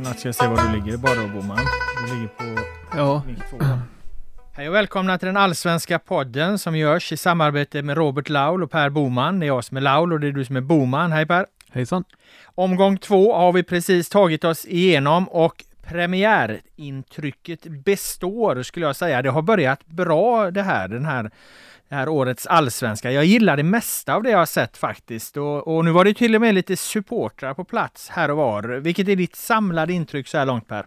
en att jag ser var du ligger. Bara då, Boman. Du ligger på mittfåran. Hej och välkomna till den allsvenska podden som görs i samarbete med Robert Laul och Per Boman. Det är jag som är Laul och det är du som är Boman. Hej Per. Hejsan. Omgång 2 har vi precis tagit oss igenom och premiärintrycket består skulle jag säga. Det har börjat bra det här årets allsvenska. Jag gillar det mesta av det jag har sett faktiskt. Och nu var det till och med lite supportrar på plats här och var. Vilket är ditt samlade intryck så här långt Per?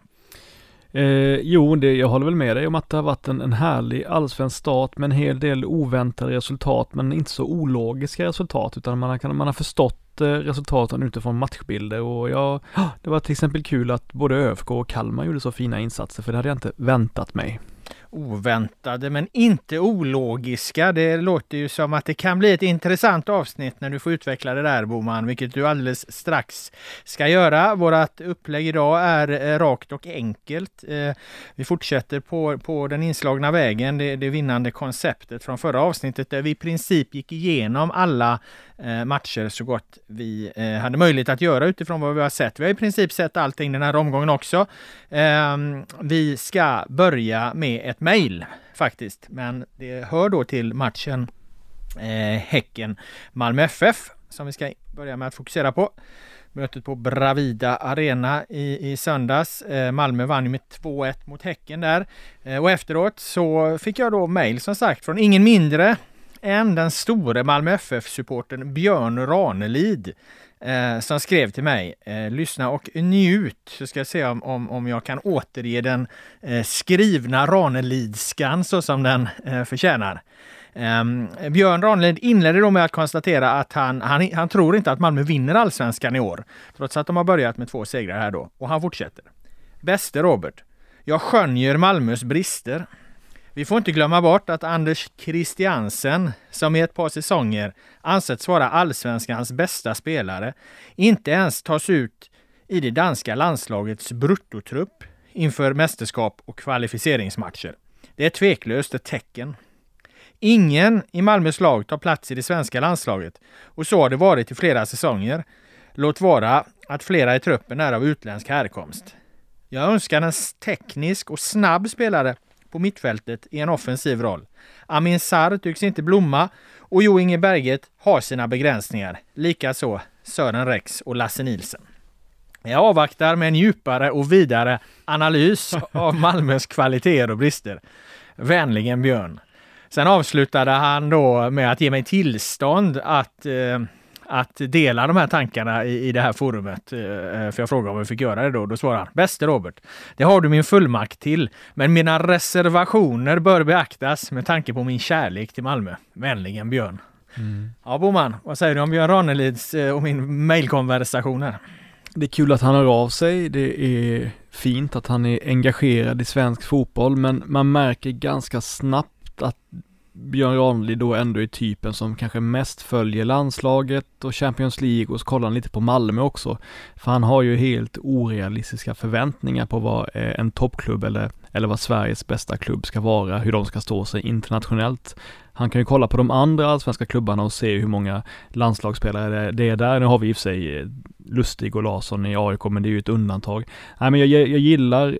Jag håller väl med dig om att det har varit en härlig allsvensk start med en hel del oväntade resultat men inte så ologiska resultat utan man har förstått resultaten utifrån matchbilder och det var till exempel kul att både ÖFK och Kalmar gjorde så fina insatser för det hade jag inte väntat mig. Oväntade men inte ologiska. Det låter ju som att det kan bli ett intressant avsnitt när du får utveckla det där Boman, vilket du alldeles strax ska göra. Vårat upplägg idag är rakt och enkelt. Vi fortsätter på den inslagna vägen, det vinnande konceptet från förra avsnittet där vi i princip gick igenom alla matcher så gott vi hade möjlighet att göra utifrån vad vi har sett. Vi har i princip sett allting den här omgången också. Vi ska börja med ett mejl faktiskt, men det hör då till matchen Häcken-Malmö FF som vi ska börja med att fokusera på. Mötet på Bravida Arena i söndags. Malmö vann med 2-1 mot Häcken där. Och efteråt så fick jag då mejl som sagt från ingen mindre än den store Malmö FF-supporten Björn Ranelid som skrev till mig. Lyssna och njut. Så ska jag se om jag kan återge den skrivna Ranelidskan så som den förtjänar. Björn Ranelid inledde då med att konstatera att han tror inte att Malmö vinner allsvenskan i år. Trots att de har börjat med 2 segrar här då. Och han fortsätter. Bäste Robert. Jag skönjer Malmös brister. Vi får inte glömma bort att Anders Christiansen, som i ett par säsonger ansetts vara allsvenskans bästa spelare, inte ens tas ut i det danska landslagets bruttotrupp inför mästerskap och kvalificeringsmatcher. Det är tveklöst ett tecken. Ingen i Malmös lag tar plats i det svenska landslaget och så har det varit i flera säsonger. Låt vara att flera i truppen är av utländsk härkomst. Jag önskar en teknisk och snabb spelare på mittfältet i en offensiv roll. Amin Sarr tycks inte blomma och Jo Inge Berget har sina begränsningar. Likaså Sören Rieks och Lasse Nilsen. Jag avvaktar med en djupare och vidare analys av Malmös kvaliteter och brister. Vänligen Björn. Sen avslutade han då med att ge mig tillstånd att dela de här tankarna i det här forumet. För jag frågade om vi fick göra det då. Då svarade han, bäste Robert, det har du min fullmakt till. Men mina reservationer bör beaktas med tanke på min kärlek till Malmö. Vänligen Björn. Mm. Ja Boman, vad säger du om Björn Ranelids och min mejlkonversationer? Det är kul att han hör av sig. Det är fint att han är engagerad i svensk fotboll. Men man märker ganska snabbt att Björn Ranelid då ändå är typen som kanske mest följer landslaget och Champions League och så kollar han lite på Malmö också. För han har ju helt orealistiska förväntningar på vad en toppklubb eller vad Sveriges bästa klubb ska vara, hur de ska stå sig internationellt. Han kan ju kolla på de andra allsvenska klubbarna och se hur många landslagsspelare det är där. Nu har vi i och för sig Lustig och Larsson i AIK, men det är ju ett undantag. Nej, men jag gillar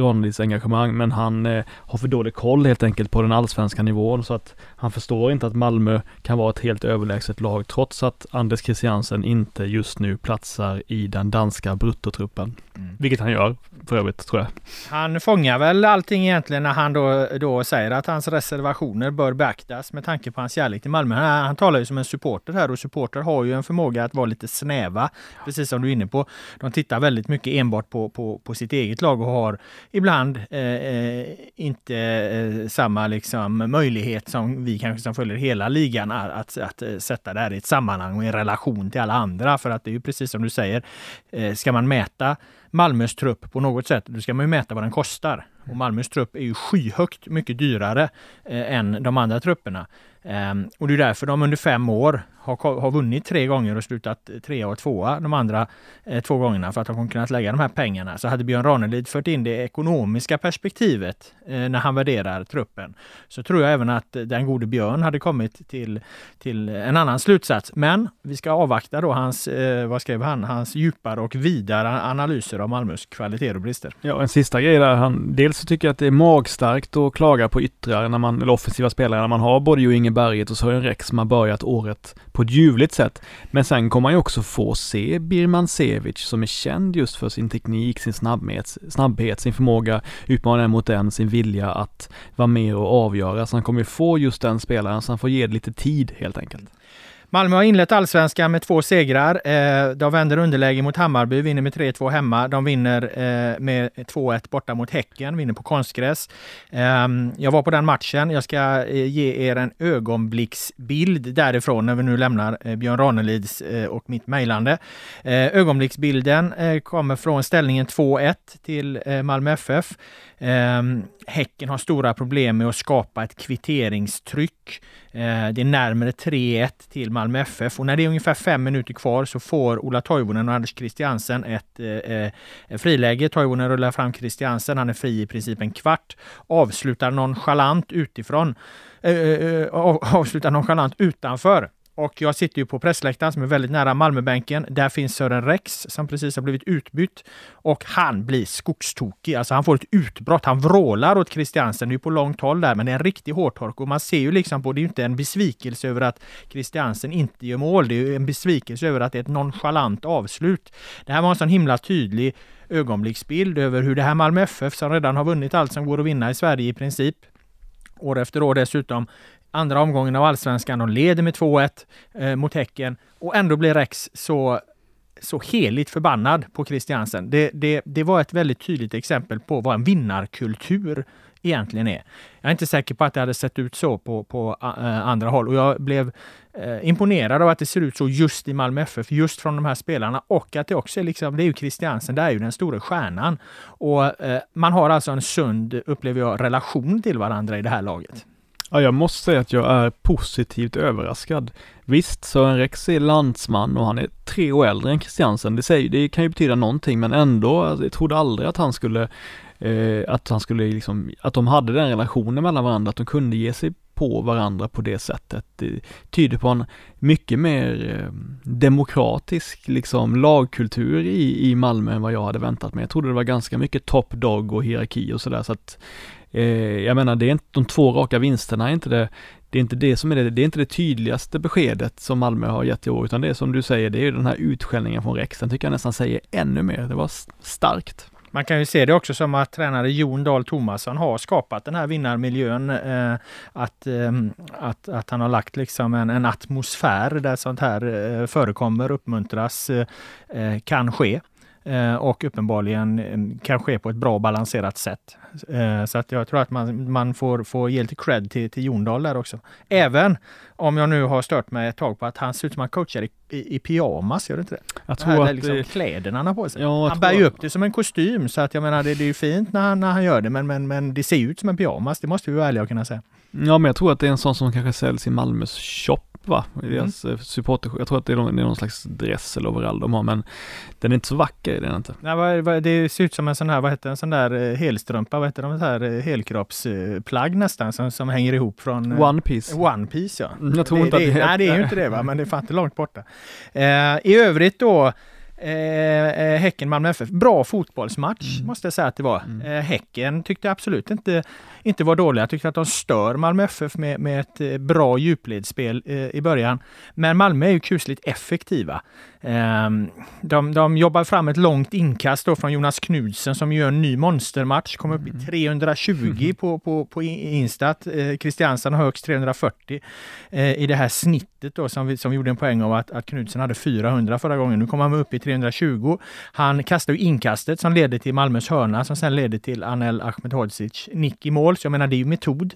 Ranelids engagemang, men han har för dålig koll helt enkelt på den allsvenska nivån så att han förstår inte att Malmö kan vara ett helt överlägset lag trots att Anders Christiansen inte just nu platsar i den danska bruttotruppen. Mm. Vilket han gör för övrigt tror jag. Han fångar väl allting egentligen när han då säger att hans reservationer bör beaktas med tanke på hans kärlek till Malmö. Han talar ju som en supporter här och supporter har ju en förmåga att vara lite snäva, precis som du är inne på. De tittar väldigt mycket enbart på sitt eget lag och har ibland inte samma liksom möjlighet som vi kanske som följer hela ligan att sätta det här i ett sammanhang och i en relation till alla andra, för att det är ju precis som du säger, ska man mäta Malmös trupp på något sätt, då ska man ju mäta vad den kostar. Och Malmös trupp är ju skyhögt mycket dyrare än de andra trupperna. Och det är därför de under 5 år har vunnit 3 gånger och slutat 3 och 2 de andra 2 gångerna, för att de kunnat lägga de här pengarna. Så hade Björn Ranelid fört in det ekonomiska perspektivet när han värderar truppen, så tror jag även att den gode Björn hade kommit till en annan slutsats. Men vi ska avvakta då hans, vad skrev han, hans djupare och vidare analyser av Malmös kvaliteter och brister. Ja, en sista grej där. Dels så tycker jag att det är magstarkt att klaga på yttrar när man, eller offensiva spelare, när man har både Jo Inge Berget och Sören Rieks som har börjat året på ett ljuvligt sätt. Men sen kommer man ju också få se Birmančević, som är känd just för sin teknik, sin snabbhet, sin förmåga utmana mot den, sin vilja att vara med och avgöra. Så han kommer ju få just den spelaren, så han får ge det lite tid helt enkelt. Malmö har inlett allsvenskan med 2 segrar. De vänder underläge mot Hammarby, vinner med 3-2 hemma. De vinner med 2-1 borta mot Häcken, vinner på konstgräs. Jag var på den matchen. Jag ska ge er en ögonblicksbild därifrån när vi nu lämnar Björn Ranelids och mitt mejlande. Ögonblicksbilden kommer från ställningen 2-1 till Malmö FF. Häcken har stora problem med att skapa ett kvitteringstryck. Det är närmare 3-1 till Malmö FF, och när det är ungefär 5 minuter kvar så får Ola Toivonen och Anders Christiansen ett friläge. Toivonen rullar fram Christiansen, han är fri i princip en kvart, avslutar nonchalant utanför. Och jag sitter ju på pressläktaren som är väldigt nära Malmöbänken. Där finns Sören Rieks som precis har blivit utbytt. Och han blir skogstokig. Alltså han får ett utbrott. Han vrålar åt Christiansen. Det är ju på långt håll där, men det är en riktig hårtork. Och man ser ju liksom på, det är ju inte en besvikelse över att Christiansen inte gör mål. Det är ju en besvikelse över att det är ett nonchalant avslut. Det här var en sån himla tydlig ögonblicksbild över hur det här Malmö FF, som redan har vunnit allt som går att vinna i Sverige i princip, år efter år dessutom, andra omgången av allsvenskan, och leder med 2-1 mot Häcken, och ändå blir Rieks så heligt förbannad på Christiansen. Det var ett väldigt tydligt exempel på vad en vinnarkultur egentligen är. Jag är inte säker på att det hade sett ut så på andra håll, och jag blev imponerad av att det ser ut så just i Malmö FF, just från de här spelarna, och att det också är liksom, det är ju Christiansen, det är ju den stora stjärnan, och man har alltså en sund, upplever jag, relation till varandra i det här laget. Ja, jag måste säga att jag är positivt överraskad. Visst, Sören Rieks är landsman och han är 3 år äldre än Christiansen. Det kan ju betyda någonting, men ändå, jag trodde aldrig att han skulle, liksom, att de hade den relationen mellan varandra, att de kunde ge sig på varandra på det sättet. Det tyder på en mycket mer demokratisk liksom, lagkultur i Malmö än vad jag hade väntat mig. Jag trodde det var ganska mycket top dog och hierarki och sådär, så att jag menar, det är inte de 2 raka vinsterna, det är inte det tydligaste beskedet som Malmö har gett i år, utan det är som du säger, det är ju den här utskällningen från Rieks. Den tycker jag nästan säger ännu mer. Det var starkt. Man kan ju se det också som att tränare Jon Dahl Tomasson har skapat den här vinnarmiljön, att han har lagt liksom en atmosfär där sånt här förekommer, uppmuntras, kan ske. Och uppenbarligen kan ske på ett bra och balanserat sätt. Så att jag tror att man får ge lite cred till Jon Dahl där också. Även om jag nu har stört mig ett tag på att han ser ut som han coachar i pyjamas, gör det inte det? Jag tror att liksom kläderna han har på sig. Ja, han bär ju upp det som en kostym, så att jag menar, det är ju fint när han gör det, men det ser ut som en pyjamas, det måste vi vara ärliga och kunna säga. Ja, men jag tror att det är en sån som kanske säljs i Malmös shop, va? Jag tror att det är någon slags dress eller overall de har, men den är inte så vacker, den inte. Nej, det ser ut som en sån här, helstrumpa, helkroppsplagg nästan, som hänger ihop från One Piece, ja. Jag tror inte att det är. Nej, det är ju inte det, va, men det är fan inte långt borta. I övrigt då, Häcken Malmö FF, bra fotbollsmatch måste jag säga att det var. Häcken tyckte absolut inte var dåliga. Jag tyckte att de stör Malmö FF med ett bra djupledsspel i början, men Malmö är ju kusligt effektiva. De jobbar fram ett långt inkast då från Jonas Knudsen, som gör en ny monstermatch, kom upp i 320 på Instat. Christiansen har högst 340 i det här snittet då, som vi gjorde en poäng av att Knudsen hade 400 förra gången. Nu kommer han upp i 320. Han kastade ju inkastet som ledde till Malmös hörna, som sen ledde till Anel Ahmedhodžić nick i mål. Så jag menar, det är ju metod.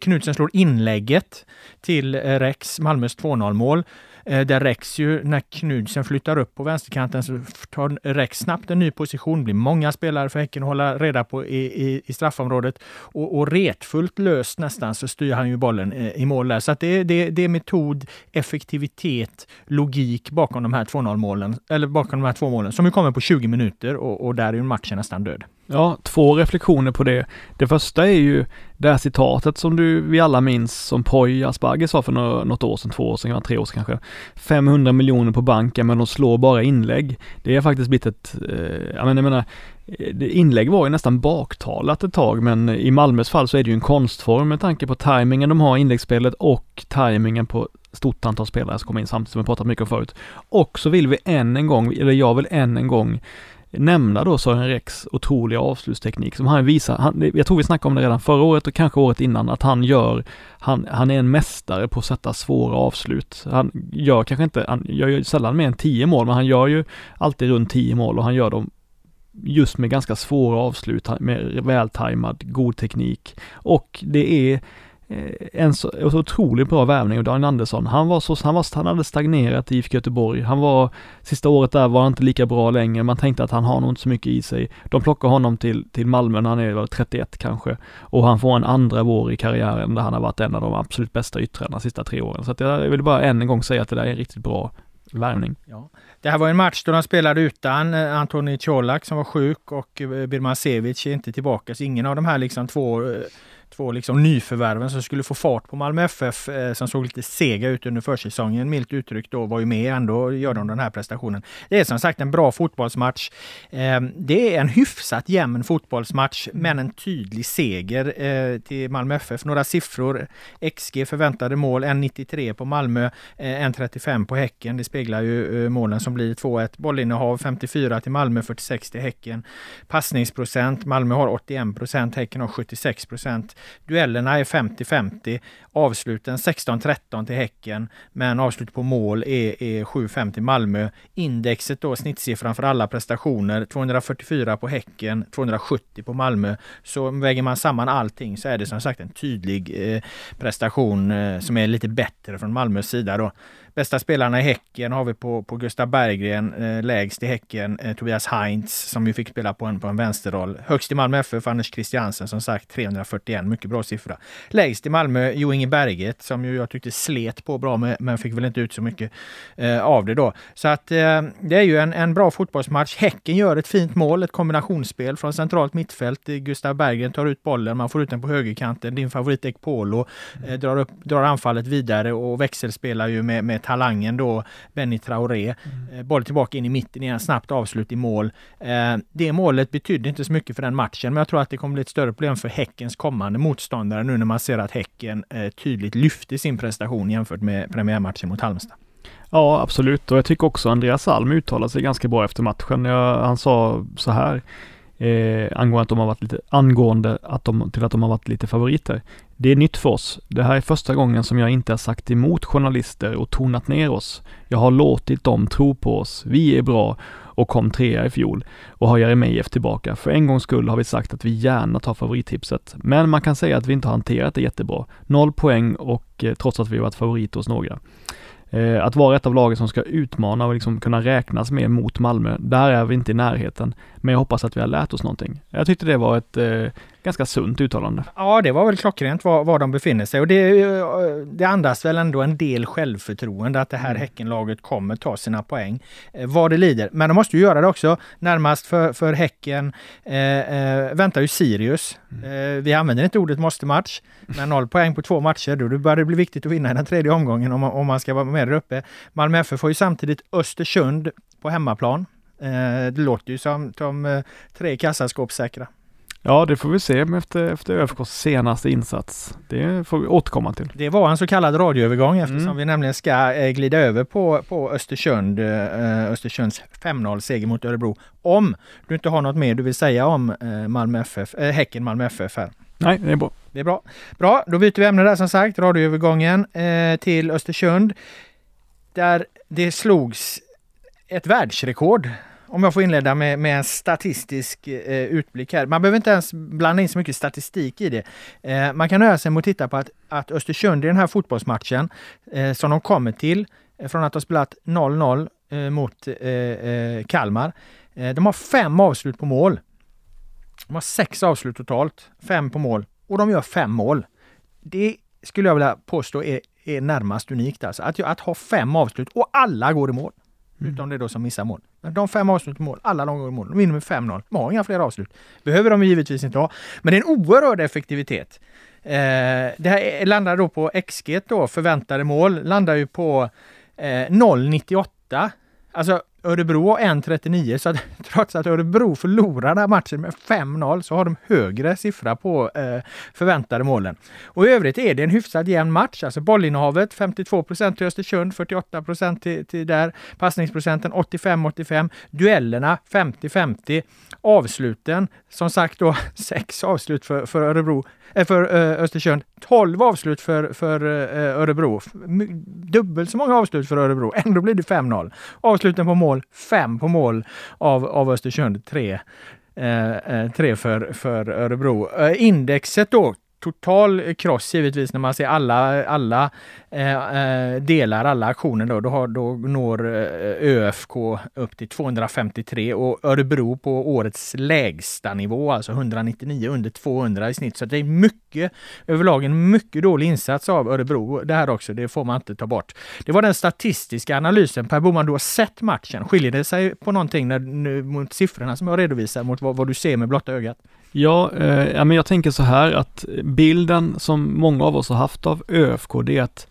Knudsen slår inlägget till Rieks, Malmös 2-0 mål. Där Rieks ju, när Knudsen flyttar upp på vänsterkanten så tar Rieks snabbt en ny position. Det blir många spelare för Häcken att hålla reda på i straffområdet. Och retfullt löst nästan så styr han ju bollen i mål där. Så att det är metod, effektivitet, logik bakom de här 2-0 målen, eller bakom de här två målen som ju kommer på 20 minuter och där är ju matchen nästan död. Ja, två reflektioner på det. Det första är ju det här citatet som vi alla minns som Poj Asperger sa för något år sedan, 2 år sedan, 3 år sedan kanske. 500 miljoner på banken men de slår bara inlägg. Det är faktiskt blivit ett... Jag menar, inlägg var ju nästan baktalat ett tag, men i Malmös fall så är det ju en konstform med tanke på tajmingen de har i inläggsspelet och tajmingen på stort antal spelare som kommer in samtidigt som vi pratat mycket om förut. Och så vill vi jag vill än en gång nämna då Sören Rieks otroliga avslutsteknik som han visar. Jag tror vi snackade om det redan förra året och kanske året innan, att han är en mästare på att sätta svåra avslut. Han gör sällan mer än 10 mål, men han gör ju alltid runt 10 mål och han gör dem just med ganska svåra avslut med vältajmad, god teknik. Och det är en så otroligt bra värvning av Daniel Andersson. Han hade stagnerat i IFK Göteborg. Sista året där var han inte lika bra längre. Man tänkte att han har nog inte så mycket i sig. De plockar honom till Malmö när han är 31 kanske. Och han får en andra vår i karriären där han har varit en av de absolut bästa yttrarna de sista 3 åren. Så att jag vill bara än en gång säga att det där är en riktigt bra värvning. Ja. Det här var en match då de spelade utan Antonio Čolak som var sjuk och Birmančević är inte tillbaka. Så ingen av de här liksom två liksom nyförvärven som skulle få fart på Malmö FF som såg lite sega ut under försäsongen, milt uttryck då, var ju med ändå, gör de den här prestationen. Det är som sagt en bra fotbollsmatch. Det är en hyfsat jämn fotbollsmatch men en tydlig seger till Malmö FF. Några siffror: XG förväntade mål 1,93 på Malmö, 1,35 på Häcken. Det speglar ju målen som blir 2-1. Bollinnehav 54 till Malmö, 46 till Häcken. Passningsprocent: Malmö har 81%, Häcken har 76%. Duellerna är 50-50, avsluten 16-13 till Häcken, men avslut på mål är 7-5 till Malmö. Indexet då, snittsiffran för alla prestationer, 244 på Häcken, 270 på Malmö. Så väger man samman allting så är det som sagt en tydlig prestation som är lite bättre från Malmös sida då. Bästa spelarna i Häcken har vi på Gustav Berggren, lägst i Häcken Tobias Heinz som ju fick spela på en vänsterroll. Högst i Malmö FF Anders Christiansen, som sagt 341, mycket bra siffra. Lägst i Malmö Jo Inge Berget, som ju jag tyckte slet på bra men fick väl inte ut så mycket av det då. Så att det är ju en bra fotbollsmatch. Häcken gör ett fint mål, ett kombinationsspel från centralt mittfält. Gustav Berggren tar ut bollen, man får ut den på högerkanten. Din favorit Ekpolo drar anfallet vidare och växelspelar ju med talangen då, Benny Traoré. Boll tillbaka in i mitten igen, snabbt avslut i mål. Det målet betydde inte så mycket för den matchen, men jag tror att det kommer bli ett större problem för Häckens kommande motståndare nu när man ser att Häcken tydligt lyfter sin prestation jämfört med premiärmatchen mot Halmstad. Ja, absolut. Och jag tycker också Andreas Alm uttalade sig ganska bra efter matchen. Han sa så här angående att de har varit lite favoriter. Det är nytt för oss. Det här är första gången som jag inte har sagt emot journalister och tonat ner oss. Jag har låtit dem tro på oss. Vi är bra och kom 3:a i fjol och har Jeremejeff tillbaka. För en gångs skull har vi sagt att vi gärna tar favorittipset. Men man kan säga att vi inte har hanterat det jättebra. 0 poäng och trots att vi har varit favoriter hos några. Att vara ett av lagen som ska utmana och liksom kunna räknas med mot Malmö, där är vi inte i närheten. Men jag hoppas att vi har lärt oss någonting. Jag tyckte det var ett ganska sunt uttalande. Ja, det var väl klockrent var de befinner sig. Och det andas väl ändå en del självförtroende att det här Häckenlaget kommer ta sina poäng vad det lider. Men de måste ju göra det också. Närmast för Häcken väntar ju Sirius. Vi använder inte ordet måste match. Men 0 poäng på 2 matcher, då börjar det bli viktigt att vinna i den 3:e omgången om man ska vara med där uppe. Malmö FF får ju samtidigt Östersund på hemmaplan. Det låter ju som de 3 kassaskåpssäkra. Ja, det får vi se efter ÖFKs senaste insats. Det får vi återkomma till. Det var en så kallad radioövergång eftersom vi nämligen ska glida över på Östersunds 5-0-seger mot Örebro. Om du inte har något mer du vill säga om Häcken-Malmö FF här. Nej, det är bra. Det är bra. Bra, då byter vi ämne där som sagt. Radioövergången till Östersund. Där det slogs ett världsrekord. Om jag får inleda med en statistisk utblick här. Man behöver inte ens blanda in så mycket statistik i det. Man kan nöja sig med att titta på att Östersund i den här fotbollsmatchen som de kommer till från att ha spelat 0-0 mot Kalmar. De har 5 avslut på mål. De har 6 avslut totalt, 5 på mål, och de gör 5 mål. Det skulle jag vilja påstå är närmast unikt. Alltså. Att ha 5 avslut och alla går i mål. Utom det då som missar mål. De 5 avslut i mål, alla de går i mål. De vinner med 5-0. De har inga fler avslut. Behöver de givetvis inte ha. Men det är en oerhörd effektivitet. Det här landar då på XG då, förväntade mål. Landar ju på 0,98. Alltså Örebro har 1,39, så att, trots att Örebro förlorar den här matchen med 5-0 så har de högre siffra på förväntade målen. Och i övrigt är det en hyfsat jämn match. Alltså bollinnehavet 52% till Östersund, 48% till där. Passningsprocenten 85-85. Duellerna 50-50. Avsluten, som sagt då 6 avslut för Örebro. För Östersund, 12 avslut för Örebro. Dubbelt så många avslut för Örebro. Ändå blir det 5-0. Avsluten på mål, 5 på mål av Östersund, 3 för Örebro. Indexet då, total kross givetvis, när man ser alla delar, alla aktioner då når ÖFK upp till 253 och Örebro på årets lägsta nivå, alltså 199, under 200 i snitt, så det är mycket överlag en mycket dålig insats av Örebro det här också, det får man inte ta bort. Det var den statistiska analysen. Per Boman, du har sett matchen, skiljer det sig på någonting mot siffrorna som jag redovisar mot vad du ser med blotta ögat? Ja, men jag tänker så här att bilden som många av oss har haft av ÖFK, det är att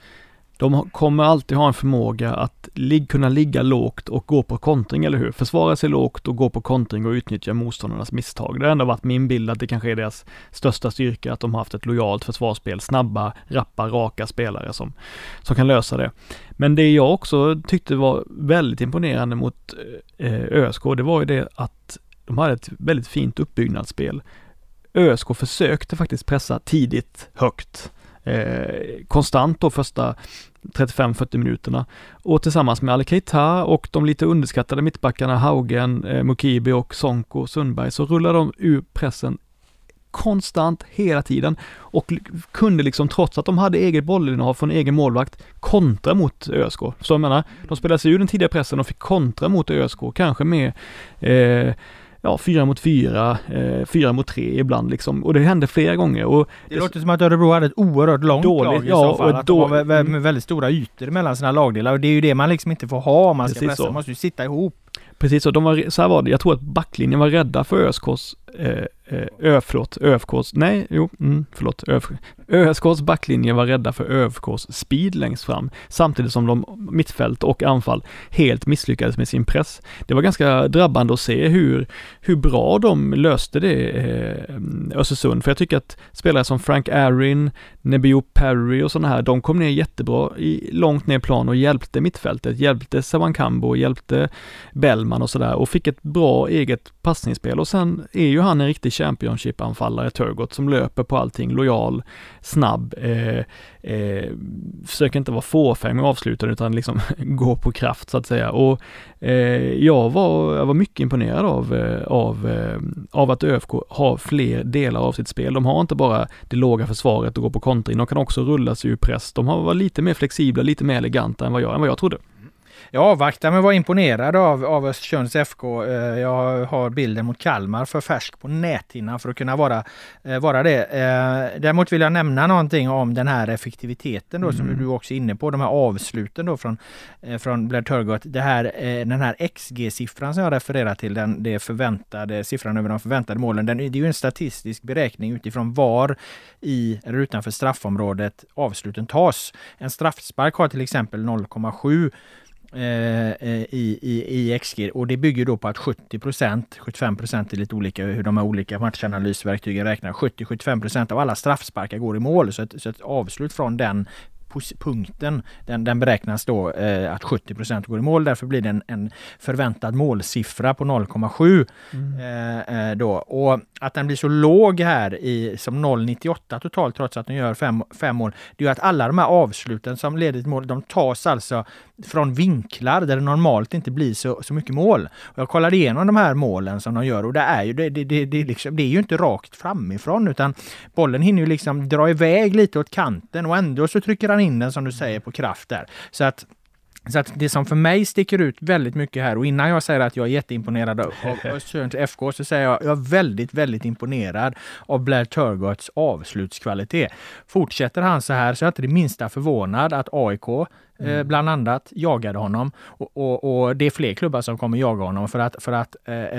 de kommer alltid ha en förmåga att kunna ligga lågt och gå på kontring, eller hur? Försvara sig lågt och gå på kontring och utnyttja motståndarnas misstag. Det har ändå varit min bild att det kanske är deras största styrka, att de har haft ett lojalt försvarsspel, snabba, rappa, raka spelare som kan lösa det. Men det jag också tyckte var väldigt imponerande mot ÖSK, det var ju det att de hade ett väldigt fint uppbyggnadsspel. ÖSK försökte faktiskt pressa tidigt, högt, konstant de första 35-40 minuterna. Och tillsammans med Al-Keita och de lite underskattade mittbackarna Haugen, Mukibi och Sonko Sundberg, så rullade de ur pressen konstant hela tiden och kunde liksom, trots att de hade eget bollinnehav från egen målvakt, kontra mot ÖSK. Så jag menar, de spelade sig ur den tidiga pressen och fick kontra mot ÖSK, kanske med 4 mot 4, 4 mot 3 ibland liksom. Och det hände flera gånger. Och det låter som att Örebro hade ett oerhört långt lag i så fall. Att de har väldigt stora ytor mellan sina lagdelar. Och det är ju det man liksom inte får ha om man ska pressa. Man måste ju sitta ihop. Precis så. Så här var det. Jag tror att backlinjen var rädda för ÖSKs backlinje var rädda för ÖFKs speed längst fram, samtidigt som de mittfält och anfall helt misslyckades med sin press. Det var ganska drabbande att se hur bra de löste det, Östersund, för jag tycker att spelare som Frank Aaron, Nebio Perry och sådana här, de kom ner jättebra långt ner plan och hjälpte mittfältet, hjälpte Samankambo, hjälpte Bellman och sådär, och fick ett bra eget passningsspel. Och sen är ju han en riktig Championship-anfallare, Turgott, som löper på allting, lojal, snabb, försöker inte vara fåfäng med avslutaren, utan liksom gå på kraft så att säga. Och jag var mycket imponerad av att ÖFK har fler delar av sitt spel. De har inte bara det låga försvaret och gå på kontring, de kan också rulla sig ur press. De har varit lite mer flexibla, lite mer eleganta än vad jag trodde. Jag avvaktar, men var imponerad av Östersunds FK. Jag har bilden mot Kalmar för färsk på näthinnan för att kunna vara det. Däremot vill jag nämna någonting om den här effektiviteten då, som du också är inne på, de här avsluten då från Blair Turgott. Den här XG-siffran som jag refererar till, det förväntade siffran över de förväntade målen, det är ju en statistisk beräkning utifrån var i eller utanför straffområdet avsluten tas. En straffspark har till exempel 0,7 i XG, och det bygger då på att 70%, 75% är lite olika hur de här olika matchanalysverktygen räknar, 70-75% av alla straffsparkar går i mål, så ett avslut från den punkten, den beräknas då att 70% går i mål, därför blir det en förväntad målsiffra på 0,7 då, och att den blir så låg här som 0,98 totalt, trots att den gör 5 mål, det är ju att alla de här avsluten som leder till mål, de tas alltså från vinklar där det normalt inte blir så mycket mål. Och jag kollade igenom de här målen som de gör, och det är ju inte rakt framifrån, utan bollen hinner ju liksom dra iväg lite åt kanten, och ändå så trycker han in den, som du säger, på kraft där. Så att Så att det som för mig sticker ut väldigt mycket här, och innan jag säger att jag är jätteimponerad av Östersunds FK, så säger jag att jag är väldigt, väldigt imponerad av Blair Turgotts avslutskvalitet. Fortsätter han så här så är jag inte det minsta förvånad att AIK bland annat jagade honom, och det är fler klubbar som kommer jaga honom, för att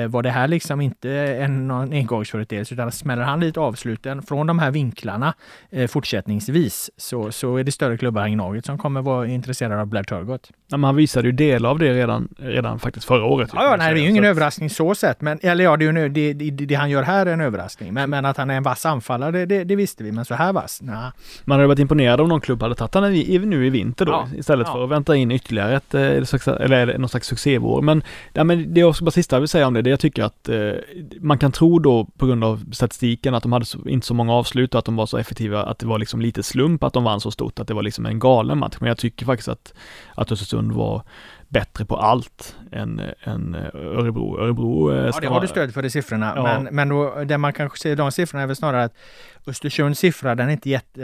var det här liksom inte någon engångsföreteelse, utan smäller han lite avsluten från de här vinklarna fortsättningsvis, så är det större klubbar i Norge som kommer vara intresserade av Blair Turgott. Ja, men han visade ju del av det redan faktiskt förra året. Ja, nej, det är ju ingen överraskning så sett, men eller ja, det är ju nu det han gör här är en överraskning, men att han är en vass anfallare det visste vi, men så här vass. Nah. Man hade varit imponerad om någon klubb hade tagit han nu i vinter då. Ja. Istället för att vänta in ytterligare eller någon slags succévår. Men, ja, men det är också bara sista jag vill säga om det jag tycker att man kan tro då på grund av statistiken att de hade inte så många avslut och att de var så effektiva, att det var liksom lite slump att de vann så stort, att det var liksom en galen match. Men jag tycker faktiskt att Östersund var bättre på allt än Örebro. Ja, det har du stöd för de siffrorna. Ja. Men då, där man kanske ser de siffrorna är väl snarare att Östersunds siffra, den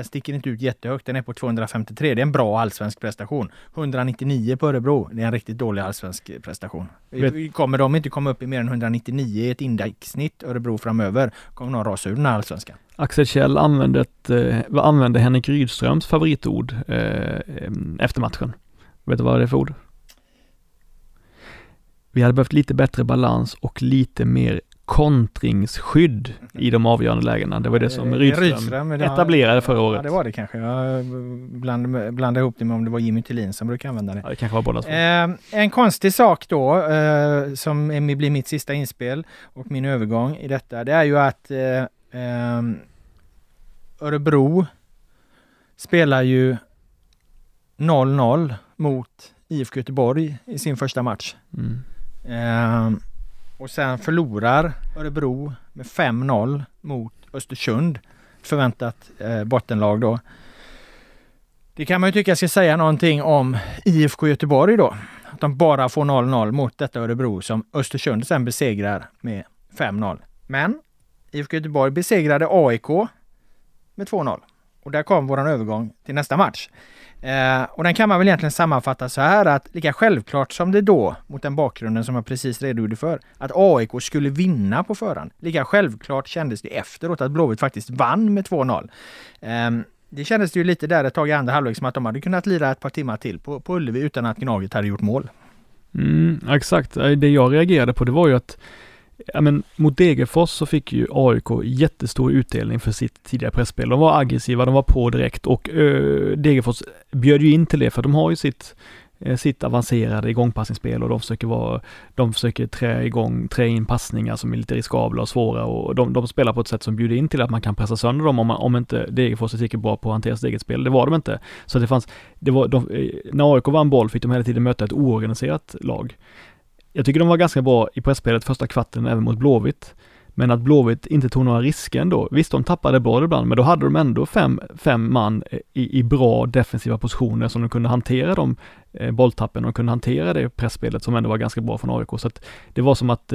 sticker inte ut jättehögt. Den är på 253. Det är en bra allsvensk prestation. 199 på Örebro. Det är en riktigt dålig allsvensk prestation. Kommer de inte komma upp i mer än 199 i ett indexsnitt Örebro framöver, kommer de rasa ur den här allsvenskan. Axel Kjell använde Henrik Rydströms favoritord efter matchen. Vet du vad det är för ord? Vi hade behövt lite bättre balans och lite mer kontringsskydd i de avgörande lägena. Det var det som Rydström etablerade förra året. Ja, det var det kanske. Jag blandade ihop det med om det var Jimmy Tillin som brukar använda det. Ja, det kanske var båda två. En konstig sak då, som blir mitt sista inspel och min övergång i detta, det är ju att Örebro spelar ju 0-0 mot IFK Göteborg i sin första match. Och sen förlorar Örebro med 5-0 mot Östersund, förväntat bottenlag då. Det kan man ju tycka ska säga någonting om IFK Göteborg då, att de bara får 0-0 mot detta Örebro som Östersund sen besegrar med 5-0. Men IFK Göteborg besegrade AIK med 2-0. Och där kom våran övergång till nästa match. Och den kan man väl egentligen sammanfatta så här, att lika självklart som det då, mot den bakgrunden som jag precis redogjorde för, att AIK skulle vinna på förhand, lika självklart kändes det efteråt att Blåvitt faktiskt vann med 2-0. Det kändes ju lite där ett tag i andra halvlek som att de hade kunnat lira ett par timmar till på Ullevi utan att Gnaget hade gjort mål. Exakt, det jag reagerade på det var ju att mot Degerfors så fick ju AIK jättestor utdelning för sitt tidiga pressspel. De var aggressiva, de var på direkt, och Degerfors bjöd ju in till det, för de har ju sitt avancerade igångpassningsspel, och de försöker trä in passningar som är lite riskabla och svåra, och de spelar på ett sätt som bjuder in till att man kan pressa sönder dem om inte Degerfors är tillräckligt bra på att hantera sitt eget spel. Det var de inte. Så när AIK vann boll fick de hela tiden möta ett oorganiserat lag. Jag tycker de var ganska bra i pressspelet första kvarten även mot Blåvitt, men att Blåvitt inte tog några risker ändå. Visst, de tappade boll ibland, men då hade de ändå fem man i bra defensiva positioner som de kunde hantera de bolltappen, och de kunde hantera det pressspelet som ändå var ganska bra från AIK. Så att det var som att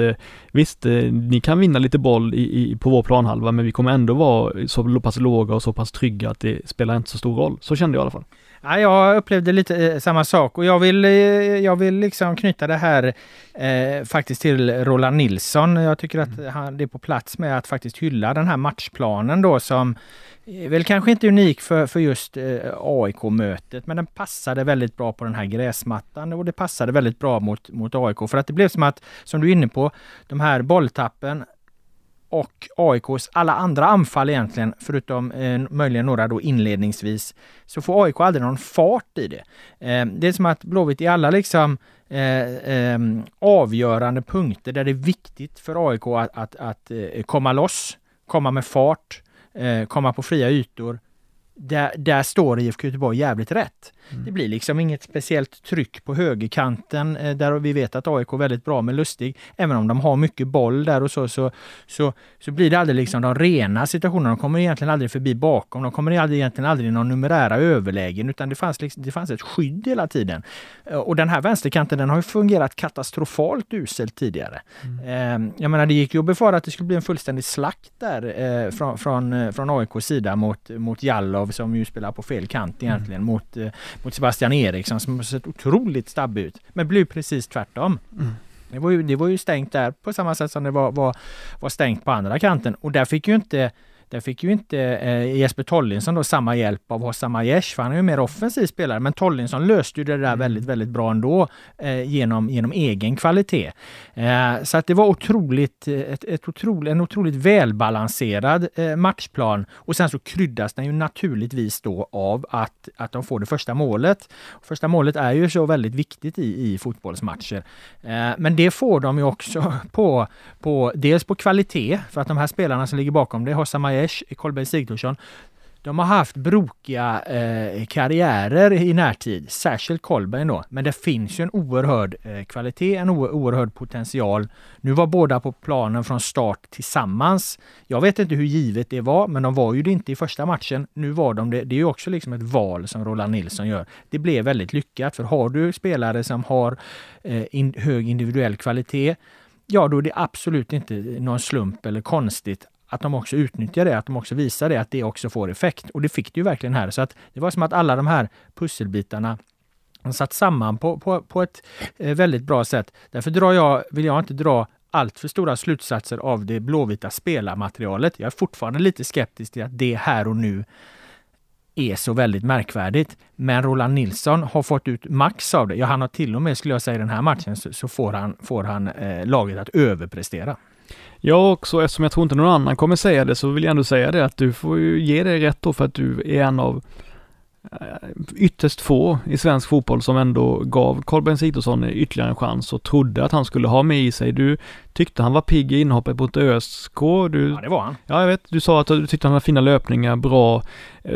ni kan vinna lite boll på vår planhalva, men vi kommer ändå vara så pass låga och så pass trygga att det spelar inte så stor roll. Så kände jag i alla fall. Ja, jag upplevde lite samma sak, och jag vill liksom knyta det här faktiskt till Roland Nilsson. Jag tycker att han är på plats med att faktiskt hylla den här matchplanen då, som väl kanske inte unik för just AIK-mötet, men den passade väldigt bra på den här gräsmattan, och det passade väldigt bra mot AIK, för att det blev som att, som du är inne på, de här bolltappen och AIKs alla andra anfall egentligen, förutom möjligen några då inledningsvis, så får AIK aldrig någon fart i det. Det är som att Blåvitt i alla liksom avgörande punkter där det är viktigt för AIK att komma loss, komma med fart, komma på fria ytor, där står IFK Göteborg jävligt rätt. Det blir liksom inget speciellt tryck på högerkanten, där vi vet att AIK är väldigt bra med Lustig, även om de har mycket boll där, och så blir det aldrig liksom de rena situationerna. De kommer egentligen aldrig förbi bakom, de kommer egentligen aldrig någon numerära överlägen, utan det fanns ett skydd hela tiden. Och den här vänsterkanten, den har ju fungerat katastrofalt uselt tidigare. Jag menar, det gick ju befara att det skulle bli en fullständig slakt där från AIKs sida mot Jallov Bogdanov som ju spelar på fel kant egentligen mot Sebastian Eriksson som har sett otroligt stabb ut. Men blev precis tvärtom. Mm. Det var ju stängt där på samma sätt som det var stängt på andra kanten. Och där fick ju inte Jesper Tolinsson då samma hjälp av Hosam Aiesh, för han är ju mer offensiv spelare, men Tolinsson löste ju det där väldigt, väldigt bra ändå genom egen kvalitet. Så att det var en otroligt välbalanserad matchplan, och sen så kryddas den ju naturligtvis då av att de får det första målet. Första målet är ju så väldigt viktigt i fotbollsmatcher. Men det får de ju också på dels på kvalitet, för att de här spelarna som ligger bakom det, Hosam Aiesh, Kolberg, Sigthorsson, de har haft brokiga karriärer i närtid, särskilt Kolberg då, men det finns ju en oerhörd kvalitet, en oerhörd potential. Nu var båda på planen från start tillsammans. Jag vet inte hur givet det var, men de var ju det inte i första matchen. Nu var de det. Det är ju också liksom ett val som Roland Nilsson gör. Det blev väldigt lyckat, för har du spelare som har hög individuell kvalitet, ja då är det absolut inte någon slump eller konstigt att de också utnyttjar det, att de också visar det, att det också får effekt. Och det fick det ju verkligen här. Så att det var som att alla de här pusselbitarna satt samman på ett väldigt bra sätt. Därför vill jag inte dra allt för stora slutsatser av det blåvita spelarmaterialet. Jag är fortfarande lite skeptisk till att det här och nu är så väldigt märkvärdigt. Men Roland Nilsson har fått ut max av det. Ja, han har till och med, skulle jag säga, i den här matchen så får han laget att överprestera. Jag också, eftersom jag tror inte någon annan kommer säga det, så vill jag ändå säga det att du får ju ge dig rätt då, för att du är en av ytterst få i svensk fotboll som ändå gav Kolberg Sigthorsson ytterligare en chans och trodde att han skulle ha med i sig. Du tyckte han var pigg i inhoppet mot ÖSK. Ja, det var han. Ja, jag vet. Du sa att du tyckte han hade fina löpningar,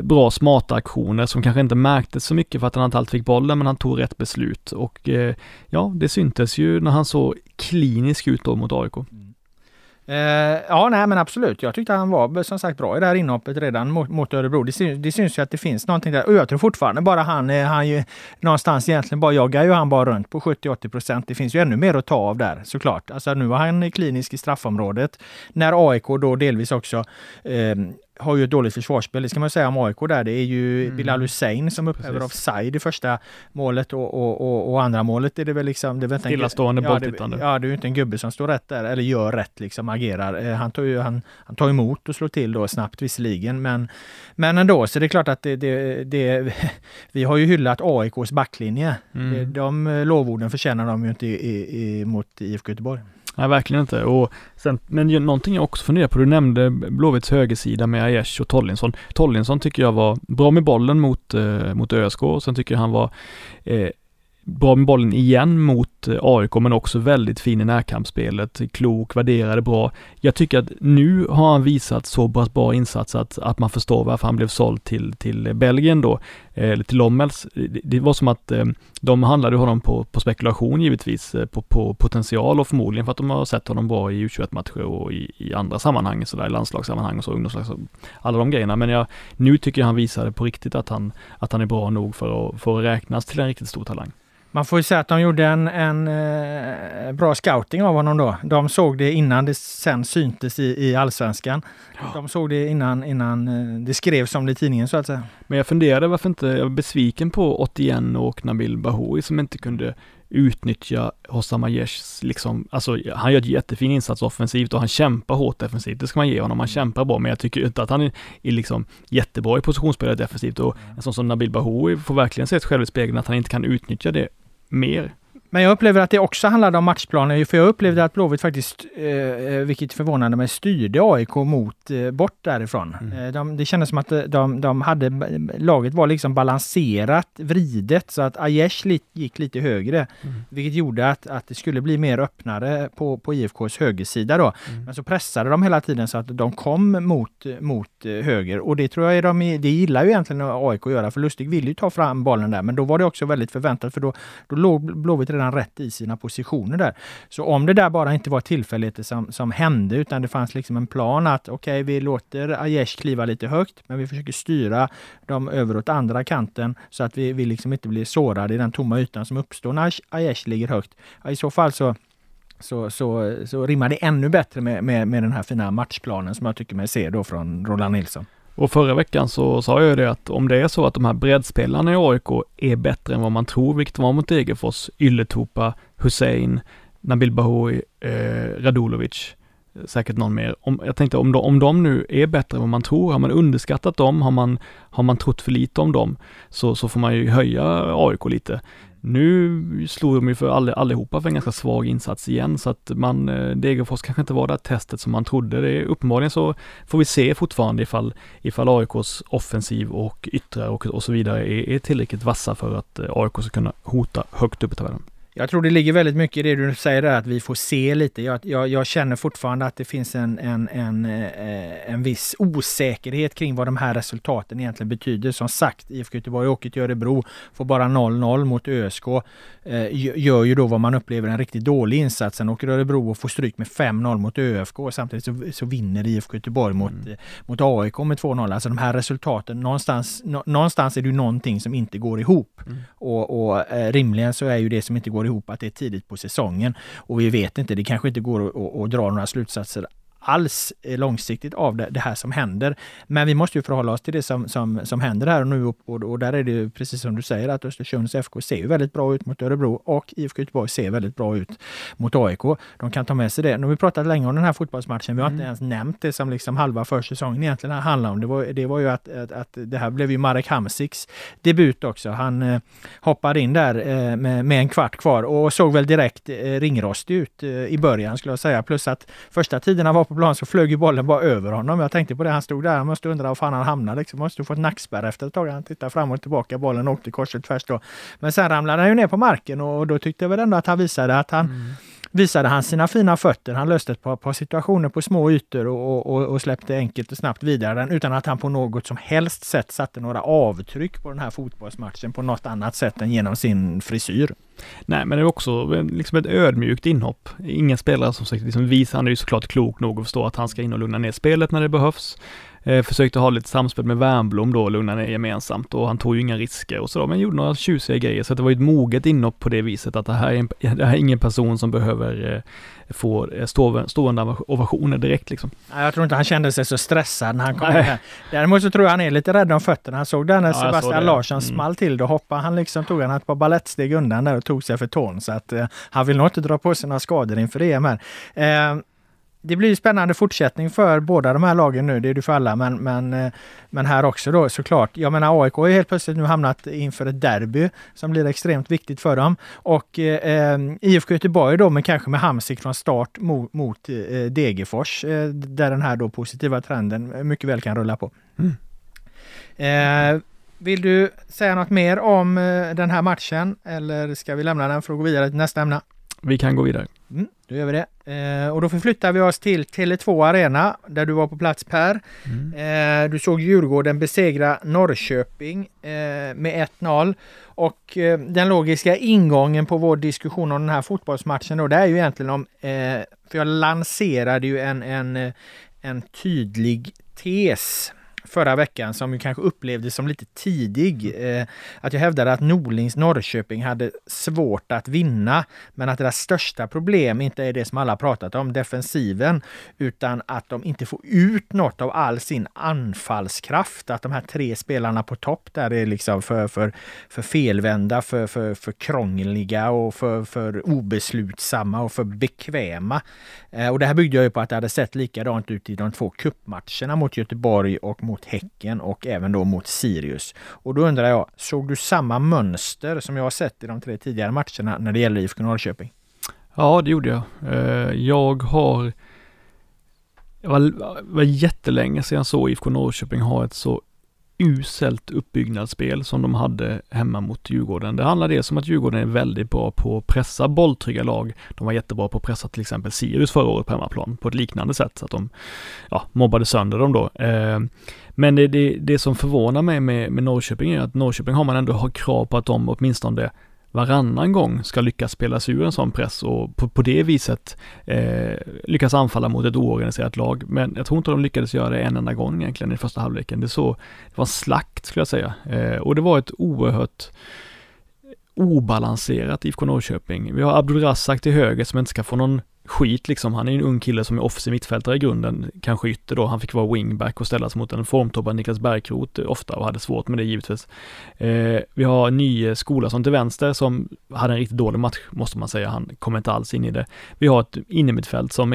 bra smarta aktioner som kanske inte märktes så mycket för att han inte alltid fick bollen, men han tog rätt beslut. Och ja, det syntes ju när han såg klinisk ut då mot AIK. Ja, nej men absolut. Jag tyckte han var som sagt bra i det här inhoppet redan mot Örebro. Det syns ju att det finns någonting där. Och jag tror fortfarande bara han ju någonstans egentligen bara joggar ju han bara runt på 70-80%. Det finns ju ännu mer att ta av där såklart. Alltså nu var han klinisk i straffområdet. När AIK då delvis också har ju ett dåligt försvarsspel. Det ska man säga om AIK där. Det är ju Bilal Hussein som upphäver offside i första målet och andra målet är det väl liksom... Det är inte stillastående bolltittande. Ja, det är ju inte en gubbe som står rätt där eller gör rätt, liksom agerar. Han tar emot och slår till då snabbt visserligen, men ändå. Så det är klart att vi har ju hyllat AIKs backlinje. Mm. De lovorden förtjänar de ju inte mot IFK Göteborg. Nej, verkligen inte. Och sen, men någonting jag också funderar på, du nämnde Blåvitts högersida med Aiesh och Tolinsson. Tolinsson tycker jag var bra med bollen mot ÖSK, och sen tycker jag han var bra med bollen igen mot AIK, men också väldigt fin i närkampsspelet, klok, värderade bra. Jag tycker att nu har han visat så bra insats att man förstår varför han blev såld till Belgien då, eller till Lommels. Det var som att de handlade honom på spekulation givetvis, på potential, och förmodligen för att de har sett honom bra i U21-matcher och i andra sammanhang, så där, i landslagssammanhang och så, ungdomslagssammanhang, alla de grejerna. Men nu tycker jag han visade på riktigt att han är bra nog för att räknas till en riktigt stor talang. Man får ju säga att de gjorde en bra scouting av honom då. De såg det innan det sen syntes i Allsvenskan. De såg det innan det skrevs om det i tidningen så att säga. Men jag funderade varför inte, jag var besviken på Ottien och Nabil Bahoui som inte kunde utnyttja Hosam Aiesh liksom, alltså han gör ett jättefin insats offensivt och han kämpar hårt defensivt, det ska man ge honom, han kämpar bra, men jag tycker inte att han är liksom jättebra i positionsspelet defensivt, och en sån som Nabil Bahoui får verkligen se ett självspegeln att han inte kan utnyttja det mer. Men jag upplever att det också handlade om matchplaner, för jag upplevde att Blåvitt faktiskt, vilket förvånade mig, styrde AIK bort därifrån. Det kändes som att laget var liksom balanserat, vridet, så att Aiesh gick lite högre, vilket gjorde att det skulle bli mer öppnare på IFKs högersida då. Men så pressade de hela tiden så att de kom mot höger, och det tror jag det gillar ju egentligen AIK att göra, för Lustig ville ju ta fram bollen där, men då var det också väldigt förväntat, för då låg Blåvitt redan rätt i sina positioner där. Så om det där bara inte var tillfälligheter som hände, utan det fanns liksom en plan att okej, vi låter Aiesh kliva lite högt, men vi försöker styra dem över åt andra kanten så att vi liksom inte blir sårade i den tomma ytan som uppstår när Aiesh ligger högt. I så fall så rimmar det ännu bättre med den här fina matchplanen som jag tycker mig ser då från Roland Nilsson. Och förra veckan så sa jag det att om det är så att de här breddspelarna i AIK är bättre än vad man tror, vilket var mot Degerfors, Ylätupa, Hussein, Nabil Bahoui, Radulovic, säkert någon mer. Jag tänkte om de nu är bättre än vad man tror, har man underskattat dem, har man trott för lite om dem, så får man ju höja AIK lite. Nu slog de ju för allihopa för en ganska svag insats igen, så att Degerfors kanske inte var det testet som man trodde. Det är, uppenbarligen så får vi se fortfarande ifall AIKs offensiv och yttrar och så vidare är tillräckligt vassa för att AIK ska kunna hota högt upp i tabellen. Jag tror det ligger väldigt mycket i det du säger där, att vi får se lite. Jag känner fortfarande att det finns en viss osäkerhet kring vad de här resultaten egentligen betyder. Som sagt, IFK Göteborg åker till Örebro, får bara 0-0 mot ÖSK, gör ju då vad man upplever en riktigt dålig insats. Sen åker Örebro och får stryk med 5-0 mot ÖFK, och samtidigt så vinner IFK Göteborg mot AIK med 2-0. Alltså de här resultaten, någonstans är det ju någonting som inte går ihop. Och rimligen så är ju det som inte går ihop att det är tidigt på säsongen, och vi vet inte, det kanske inte går att dra några slutsatser alls långsiktigt av det här som händer, men vi måste ju förhålla oss till det som händer här och nu, och där är det ju precis som du säger att Östersunds FK ser ju väldigt bra ut mot Örebro och IFK Göteborg ser väldigt bra ut mot AIK. De kan ta med sig det. Nu har vi pratat länge om den här fotbollsmatchen, vi har inte ens nämnt det som liksom halva försäsongen egentligen handlar om. Det var ju att det här blev ju Marek Hamsiks debut också. Han hoppade in där med en kvart kvar och såg väl direkt ringrostig ut i början, skulle jag säga, plus att första tiden han var på plan så flög ju bollen bara över honom. Jag tänkte på det, han stod där, han måste undra var fan han hamnade liksom, måste få ett nackspärr efter ett tag. Han tittade fram och tillbaka, bollen åkte kors och tvärs då. Men sen ramlade han ju ner på marken, och då tyckte jag väl ändå att han visade att han visade han sina fina fötter. Han löste ett par situationer på små ytor och släppte enkelt och snabbt vidare den, utan att han på något som helst sätt satte några avtryck på den här fotbollsmatchen på något annat sätt än genom sin frisyr. Nej, men det är också liksom ett ödmjukt inhopp. Ingen spelare som sagt, liksom visar, han är ju såklart klok nog att förstå att han ska in och lugna ner spelet när det behövs. Försökte ha lite samspel med Wernbloom då, lugna ner gemensamt, och han tog ju inga risker och sådär, men gjorde några tjusiga grejer, så att det var ju ett moget inhopp på det viset att det här är ingen person som behöver få stående ovationer direkt liksom. Jag tror inte han kände sig så stressad när han kom här. Däremot så tror jag han är lite rädd om fötterna. Han såg där när Sebastian Larsson small till, då hoppade han liksom, tog han ett par ballettsteg undan där och tog sig för tån, så att han vill nog inte dra på sig några skador inför EM här. Det blir ju spännande fortsättning för båda de här lagen nu, det är det för alla, men här också då såklart. Jag menar, AIK har ju helt plötsligt nu hamnat inför ett derby som blir extremt viktigt för dem, och IFK Göteborg då, men kanske med Hamsik från start mot Degerfors, där den här då positiva trenden mycket väl kan rulla på. Vill du säga något mer om den här matchen, eller ska vi lämna den för att gå vidare till nästa ämne? Vi kan gå vidare. Då gör vi det. Och då förflyttar vi oss till Tele2 Arena, där du var på plats, Per. Du såg Djurgården besegra Norrköping med 1-0. Och den logiska ingången på vår diskussion om den här fotbollsmatchen då, det är ju egentligen om... för jag lanserade ju en tydlig tes förra veckan som ju kanske upplevdes som lite tidig, att jag hävdade att Norlings Norrköping hade svårt att vinna, men att deras största problem inte är det som alla pratat om, defensiven, utan att de inte får ut något av all sin anfallskraft, att de här tre spelarna på topp där är liksom för felvända, för krångliga och för obeslutsamma och för bekväma, och det här byggde jag ju på att det hade sett likadant ut i de två cupmatcherna mot Göteborg och mot Häcken och även då mot Sirius. Och då undrar jag, såg du samma mönster som jag har sett i de tre tidigare matcherna när det gäller IFK Norrköping? Ja, det gjorde jag. Det var jättelänge sedan jag såg IFK Norrköping ha ett så uselt uppbyggnadsspel som de hade hemma mot Djurgården. Det handlar dels om att Djurgården är väldigt bra på att pressa bolltrygga lag. De var jättebra på att pressa till exempel Sirius förra året på hemmaplan på ett liknande sätt, så att de mobbade sönder dem då. Men det som förvånar mig med Norrköping är att Norrköping har man ändå har krav på att de åtminstone varannan gång ska lyckas spela sig ur en sån press och på det viset lyckas anfalla mot ett oorganiserat lag. Men jag tror inte de lyckades göra det en enda gång egentligen i första halvleken. Det var slakt, skulle jag säga. Och det var ett oerhört obalanserat IFK Norrköping. Vi har Abdulrazak till höger som inte ska få någon skit liksom. Han är ju en ung kille som är offensiv mittfältare i grunden, kanske ytter då. Han fick vara wingback och ställas mot en formtoppad Niklas Bergkrot ofta och hade svårt med det givetvis. Vi har Nye Skola som till vänster som hade en riktigt dålig match måste man säga. Han kom inte alls in i det. Vi har ett innermittfält som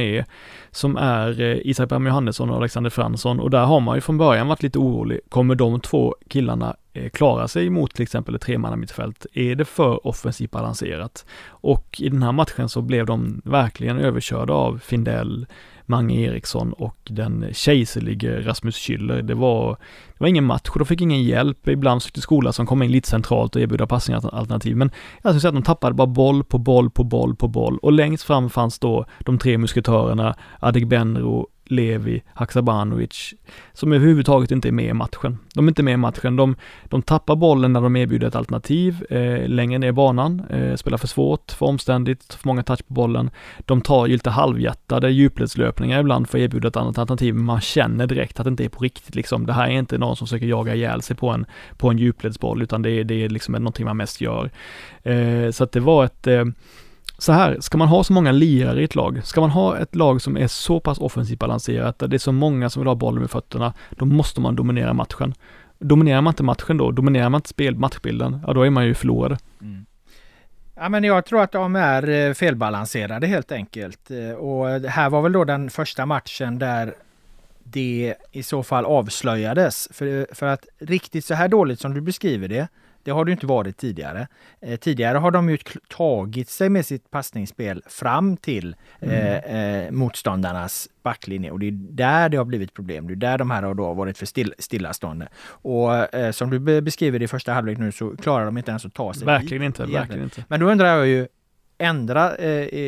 är Isak Bram Johannesson och Alexander Fransson, och där har man ju från början varit lite orolig. Kommer de två killarna klara sig mot till exempel ett tremannamittfält? Är det för offensivt balanserat? Och i den här matchen så blev de verkligen överkörda av Finndell, Mange Eriksson och den kejserlige Rasmus Schüller. Det var ingen match och de fick ingen hjälp. Ibland sökte Skola som kom in lite centralt och erbjuda passningalternativ, men jag skulle säga att de tappade bara boll på boll, och längst fram fanns då de tre musketörerna Adegbenro, Levi Haksabanović, som överhuvudtaget inte är med i matchen. De tappar bollen när de erbjuder ett alternativ längre ner i banan, spelar för svårt, för omständigt, för många touch på bollen. De tar ju lite halvhjärtade djupledslöpningar ibland för att erbjuda ett annat alternativ, men man känner direkt att det inte är på riktigt liksom. Det här är inte någon som försöker jaga ihjäl sig på en djupledsboll, utan det är liksom någonting man mest gör. Så att det var ett... Så här, ska man ha så många lirare i ett lag, ska man ha ett lag som är så pass offensivt balanserat, där det är så många som vill ha bollen med fötterna, då måste man dominera matchen. Dominerar man inte matchen då, dominerar man inte matchbilden, ja då är man ju förlorad. Mm. Ja, men jag tror att de är felbalanserade helt enkelt. Och här var väl då den första matchen där det i så fall avslöjades. För att riktigt så här dåligt som du beskriver det, det har det ju inte varit tidigare. Tidigare har de ju tagit sig med sitt passningsspel fram till motståndarnas backlinje. Och det är där det har blivit problem. Det är där de här har då varit för stillastående. Och som du beskriver det i första halvlek nu, så klarar de inte ens att ta sig. Verkligen inte. Men då undrar jag ju,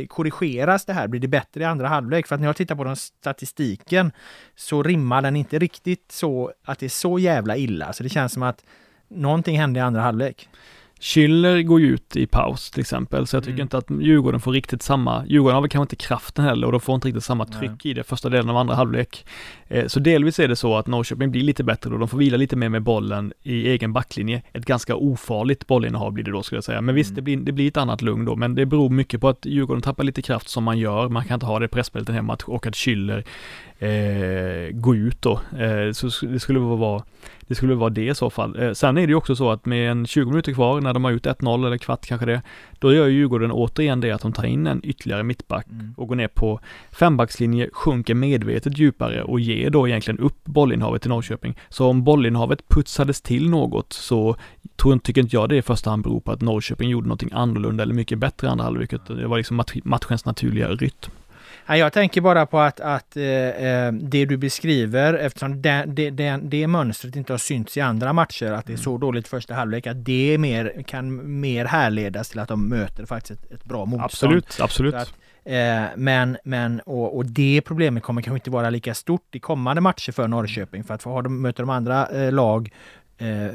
korrigeras det här? Blir det bättre i andra halvlek? För att när jag tittar på den statistiken så rimmar den inte riktigt så att det är så jävla illa. Så det känns som att någonting hände i andra halvlek. Schüller går ut i paus till exempel, så jag tycker inte att Djurgården får riktigt samma... Djurgården har väl kanske inte kraften heller, och de får inte riktigt samma tryck i det första delen av andra halvlek. Så delvis är det så att Norrköping blir lite bättre och de får vila lite mer med bollen i egen backlinje. Ett ganska ofarligt bollinnehav blir det då, skulle jag säga. Men visst, det blir ett annat lugn då, men det beror mycket på att Djurgården tappar lite kraft som man gör. Man kan inte ha det i pressbältet hemma, och att Schüller går ut då. Så det skulle vara det i så fall. Sen är det ju också så att med en 20 minuter kvar, när de har gjort 1-0 eller kvart kanske det, då gör ju Djurgården återigen det att de tar in en ytterligare mittback och går ner på fembackslinje, sjunker medvetet djupare och ger då egentligen upp bollinhavet till Norrköping. Så om bollinhavet putsades till något, så tycker inte jag det i första hand beror på att Norrköping gjorde någonting annorlunda eller mycket bättre i andra halvlek. Det var liksom matchens naturliga rytm. Jag tänker bara på att det du beskriver, eftersom det mönstret inte har synts i andra matcher, att det är så dåligt första halvlek, att det kan mer härledas till att de möter faktiskt ett bra motstånd. Absolut. Men det problemet kommer kanske inte vara lika stort i kommande matcher för Norrköping, för att möter de andra lag,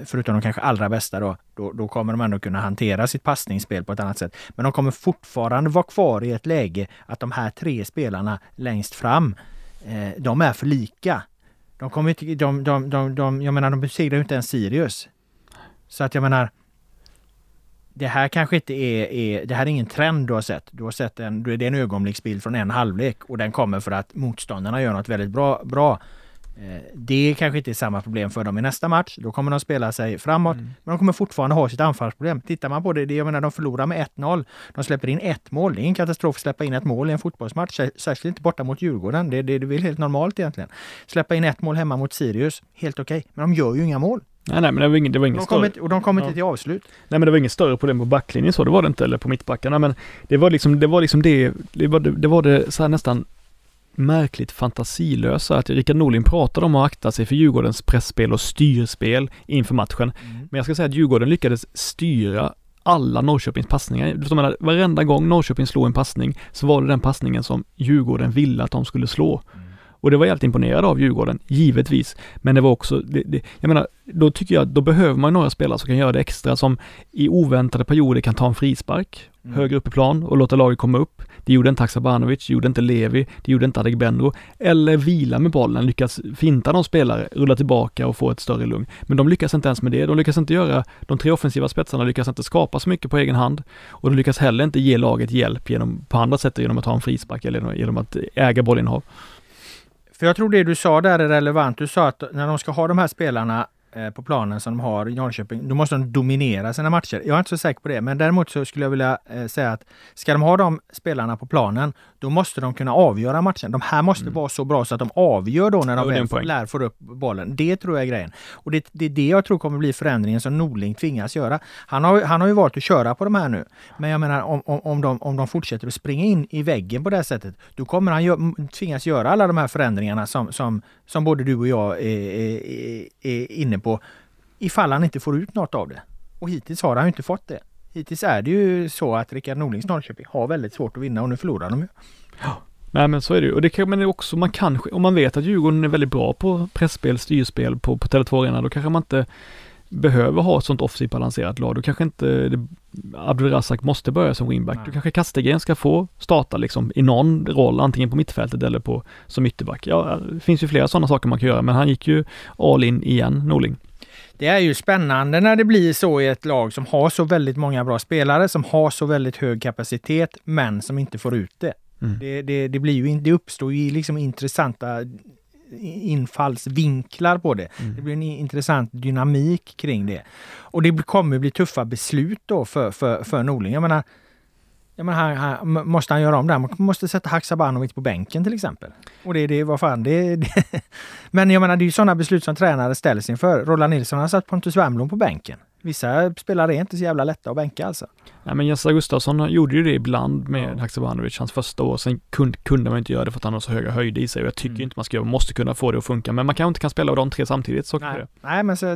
förutom de kanske allra bästa då kommer de ändå kunna hantera sitt passningsspel på ett annat sätt. Men de kommer fortfarande vara kvar i ett läge att de här tre spelarna längst fram, de är för lika. De kommer inte, jag menar, de besegrar ju inte ens Sirius. Så att jag menar, det här kanske inte är det här är ingen trend du har sett. Det är en ögonblicksbild från en halvlek, och den kommer för att motståndarna gör något väldigt bra. Det kanske inte är samma problem för dem i nästa match. Då kommer de spela sig framåt, men de kommer fortfarande ha sitt anfallsproblem. Tittar man på det, jag menar, de förlorar med 1-0. De släpper in ett mål. Det är en katastrof att släppa in ett mål i en fotbollsmatch, särskilt inte borta mot Djurgården. Det är väl helt normalt egentligen. Släppa in ett mål hemma mot Sirius, helt okej. Men de gör ju inga mål. Nej, men det var ingen större. Och de kom inte till avslut. Nej, men det var ingen större problem på backlinjen, så det var det inte, eller på mittbackarna, men det var så här nästan märkligt fantasilösa, att Rikard Norling pratade om att akta sig för Djurgårdens pressspel och styrspel inför matchen. Men jag ska säga att Djurgården lyckades styra alla Norrköpings passningar. Du menar, varenda gång Norrköping slog en passning så var det den passningen som Djurgården ville att de skulle slå. Och det var jag helt imponerad av Djurgården, givetvis. Men det var också, jag menar, då tycker jag att då behöver man några spelare som kan göra det extra, som i oväntade perioder kan ta en frispark högre upp i plan och låta laget komma upp. Det gjorde inte Haksabanović, det gjorde inte Levi, det gjorde inte Adegbenro. Eller vila med bollen, lyckas finta någon spelare, rulla tillbaka och få ett större lugn. Men de lyckas inte ens med det. De lyckas inte göra, de tre offensiva spetsarna lyckas inte skapa så mycket på egen hand, och de lyckas heller inte ge laget hjälp genom, på andra sätt, genom att ta en frispark eller genom att äga bollinnehav. För jag tror det du sa där är relevant. Du sa att när de ska ha de här spelarna på planen som de har i Norrköping, då måste de dominera sina matcher. Jag är inte så säker på det, men däremot så skulle jag vilja säga att ska de ha de spelarna på planen, då måste de kunna avgöra matchen. De här måste vara så bra så att de avgör då när de väl får upp bollen. Det tror jag är grejen. Och det är det jag tror kommer bli förändringen som Norling tvingas göra. Han har ju valt att köra på de här nu. Men jag menar, om de fortsätter att springa in i väggen på det här sättet, då kommer han tvingas göra alla de här förändringarna som både du och jag är inne på, ifall han inte får ut något av det. Och hittills har han ju inte fått det. Hittills är det ju så att Rikard Norlings Norrköping har väldigt svårt att vinna, och nu förlorar de ju. Ja, nej, men så är det ju. Och det kan man också, man kanske, om man vet att Djurgården är väldigt bra på pressspel, styrspel på Tele2 Arena, då kanske man inte behöver ha ett sånt offensivt balanserat lag. Då kanske inte Abdulrazak måste börja som wingback. Nej. Då kanske Kastegren ska få starta liksom i någon roll, antingen på mittfältet eller på som ytterback. Ja, det finns ju flera sådana saker man kan göra, men han gick ju all in igen, Norling. Det är ju spännande när det blir så i ett lag som har så väldigt många bra spelare, som har så väldigt hög kapacitet, men som inte får ut det. Mm. Det blir ju, det uppstår ju liksom intressanta infallsvinklar på det. Det blir en intressant dynamik kring det. Och det kommer bli tuffa beslut då för Norling. Jag menar han måste han göra om det här. Man måste sätta Haksabanović på bänken till exempel. Och det vad fan det. Men jag menar, det är ju sådana beslut som tränare ställs inför. Roland Nilsson har satt Pontus Wernbloom på bänken. Vissa spelare är inte så jävla lätta att bänka alltså. Nej, men Jesper Gustafsson gjorde ju det ibland med Haksabanović hans första år. Sen kunde man inte göra det för att han har så höga höjder i sig. Och jag tycker inte man måste kunna få det att funka. Men man kanske inte kan spela av de tre samtidigt. Så nej. Nej, men så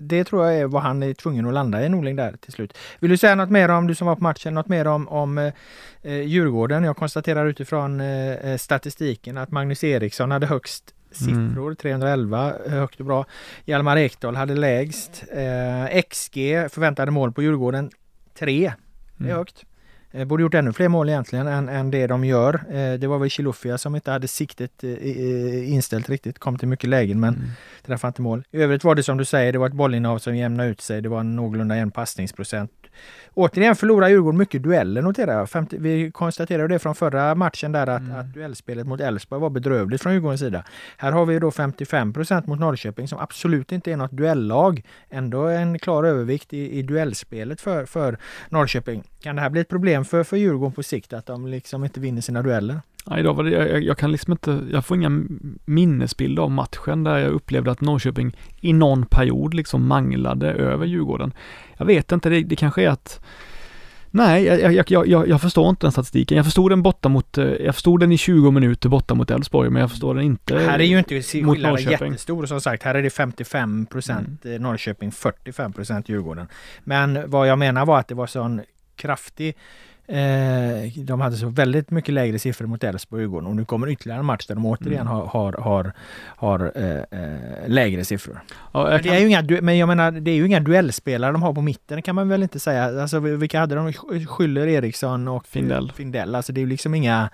det tror jag är vad han är tvungen att landa i, Norling, där till slut. Vill du säga något mer om, du som var på matchen, något mer om Djurgården? Jag konstaterar utifrån statistiken att Magnus Eriksson hade högst siffror, 311, högt och bra. Hjalmar Ekdal hade lägst. XG, förväntade mål på Djurgården, 3. Det är högt. Borde gjort ännu fler mål egentligen än det de gör. Det var väl Chilufya som inte hade siktet inställt riktigt. Kom till mycket lägen, men träffade inte mål. I övrigt var det som du säger, det var ett bollinnehav som jämnade ut sig. Det var en någorlunda jämn passningsprocent. Återigen förlorar Djurgården mycket dueller, noterar jag. Vi konstaterade det från förra matchen där att duellspelet mot Elfsborg var bedrövligt från Djurgårdens sida. Här har vi då 55% mot Norrköping, som absolut inte är något duellag. Ändå en klar övervikt i duellspelet för Norrköping. Kan det här bli ett problem för Djurgården på sikt, att de liksom inte vinner sina dueller? Nej, då var det, jag kan liksom inte, jag får inga minnesbilder av matchen där jag upplevde att Norrköping i någon period liksom manglade över Djurgården. Jag vet inte, det kanske är att nej, jag förstår inte den statistiken. Jag förstod den i 20 minuter borta mot Elfsborg, men jag förstår den inte. Här är ju inte skillnaden jättestor, som sagt. Här är det 55% Norrköping, 45% Djurgården. Men vad jag menar var att det var sån kraftig, de hade så väldigt mycket lägre siffror mot Elfsborg och Djurgården, och nu kommer ytterligare en match där de återigen har lägre siffror. Ja, men det är ju inga duellspelare de har på mitten, kan man väl inte säga. Alltså, vilka hade de? Skyller, Eriksson och Finndell. Alltså, det är ju liksom inga...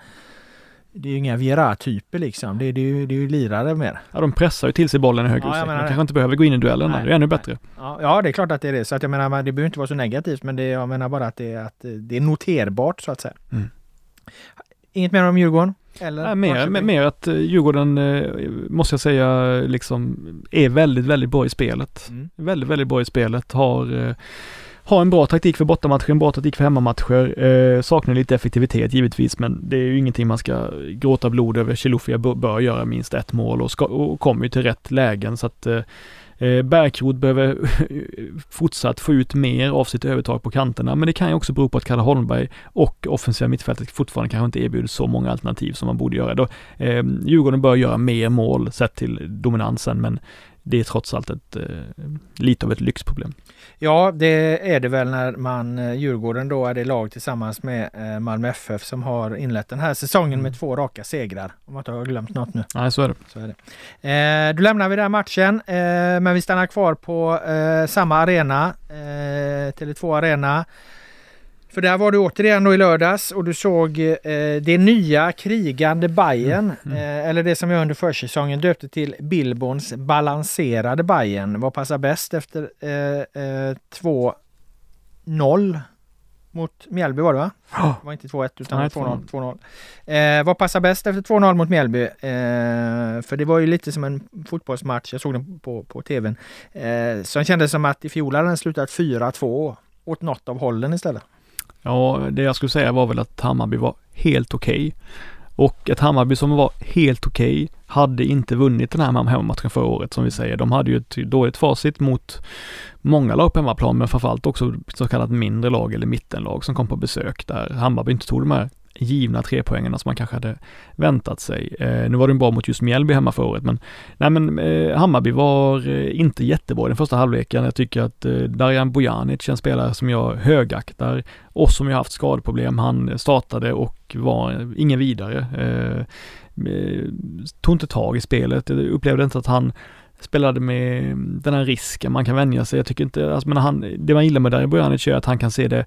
Det är ju inga Viera-typer liksom. Det är ju lirare mer. Ja, de pressar ju till sig bollen i hög utsträckning. De kanske inte behöver gå in i duellen. Nej, det är ännu bättre. Ja, det är klart att det är det. Så att jag menar, det behöver inte vara så negativt, men jag menar bara att det är noterbart så att säga. Mm. Inget mer om Djurgården? Eller mer att Djurgården, måste jag säga, liksom är väldigt, väldigt bra i spelet. Väldigt, väldigt bra i spelet. Har en bra taktik för bortamatcher, en bra taktik för hemmamatcher. Saknar lite effektivitet givetvis, men det är ju ingenting man ska gråta blod över. Chilufya bör göra minst ett mål och kommer ju till rätt lägen, så att Bergkrod behöver fortsatt få ut mer av sitt övertag på kanterna, men det kan ju också bero på att Kalle Holmberg och offensiva mittfältet fortfarande kanske inte erbjuder så många alternativ som man borde göra. Djurgården bör göra mer mål sett till dominansen, men det är trots allt ett, lite av ett lyxproblem. Ja, det är det väl när man, Djurgården då är det lag tillsammans med Malmö FF som har inlett den här säsongen med 2 raka segrar. Om man inte har glömt något nu. Nej, så är det. Så är det. Då lämnar vi den här matchen, men vi stannar kvar på samma arena, Tele2 Arena. För där var du återigen då i lördags och du såg det nya krigande Bayern, eller det som jag under försäsongen döpte till Bilbons balanserade Bayern. Vad passar bäst efter 2-0 mot Mjällby var det, va? Det var inte 2-1 utan 2-0. 2-0. Vad passar bäst efter 2-0 mot Mjällby? För det var ju lite som en fotbollsmatch, jag såg den på tvn, som kändes som att i fjol hade den slutat 4-2 åt något av hållen istället. Ja, det jag skulle säga var väl att Hammarby var helt okej. Och att Hammarby som var helt okej hade inte vunnit den här hemmamatchen förra året, som vi säger. De hade ju ett dåligt facit mot många lag på hemmaplan, men framförallt också så kallat mindre lag eller mittenlag som kom på besök där Hammarby inte tog de här givna 3 poängerna som man kanske hade väntat sig. Nu var det bra mot just Mjällby hemma förra året, men Hammarby var inte jättebra i den första halvleken. Jag tycker att Darjan Bojanic, en spelare som jag högaktar och som jag haft skadeproblem, han startade och var ingen vidare. Tog inte tag i spelet. Jag upplevde inte att han spelade med den här risken man kan vänja sig. Jag tycker inte, alltså, men det man gillar med Darjan Bojanic är att han kan se det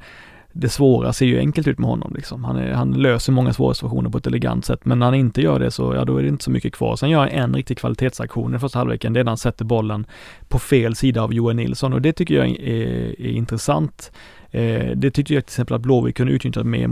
svåra ser ju enkelt ut med honom liksom. Han löser många svåra situationer på ett elegant sätt, men när han inte gör det så då är det inte så mycket kvar. Sen gör han en riktig kvalitetsaktion i första halvleken, det är när han sätter bollen på fel sida av Johan Nilsson, och det tycker jag är intressant. Det tyckte jag till exempel att Blåvitt kunde utnyttja mer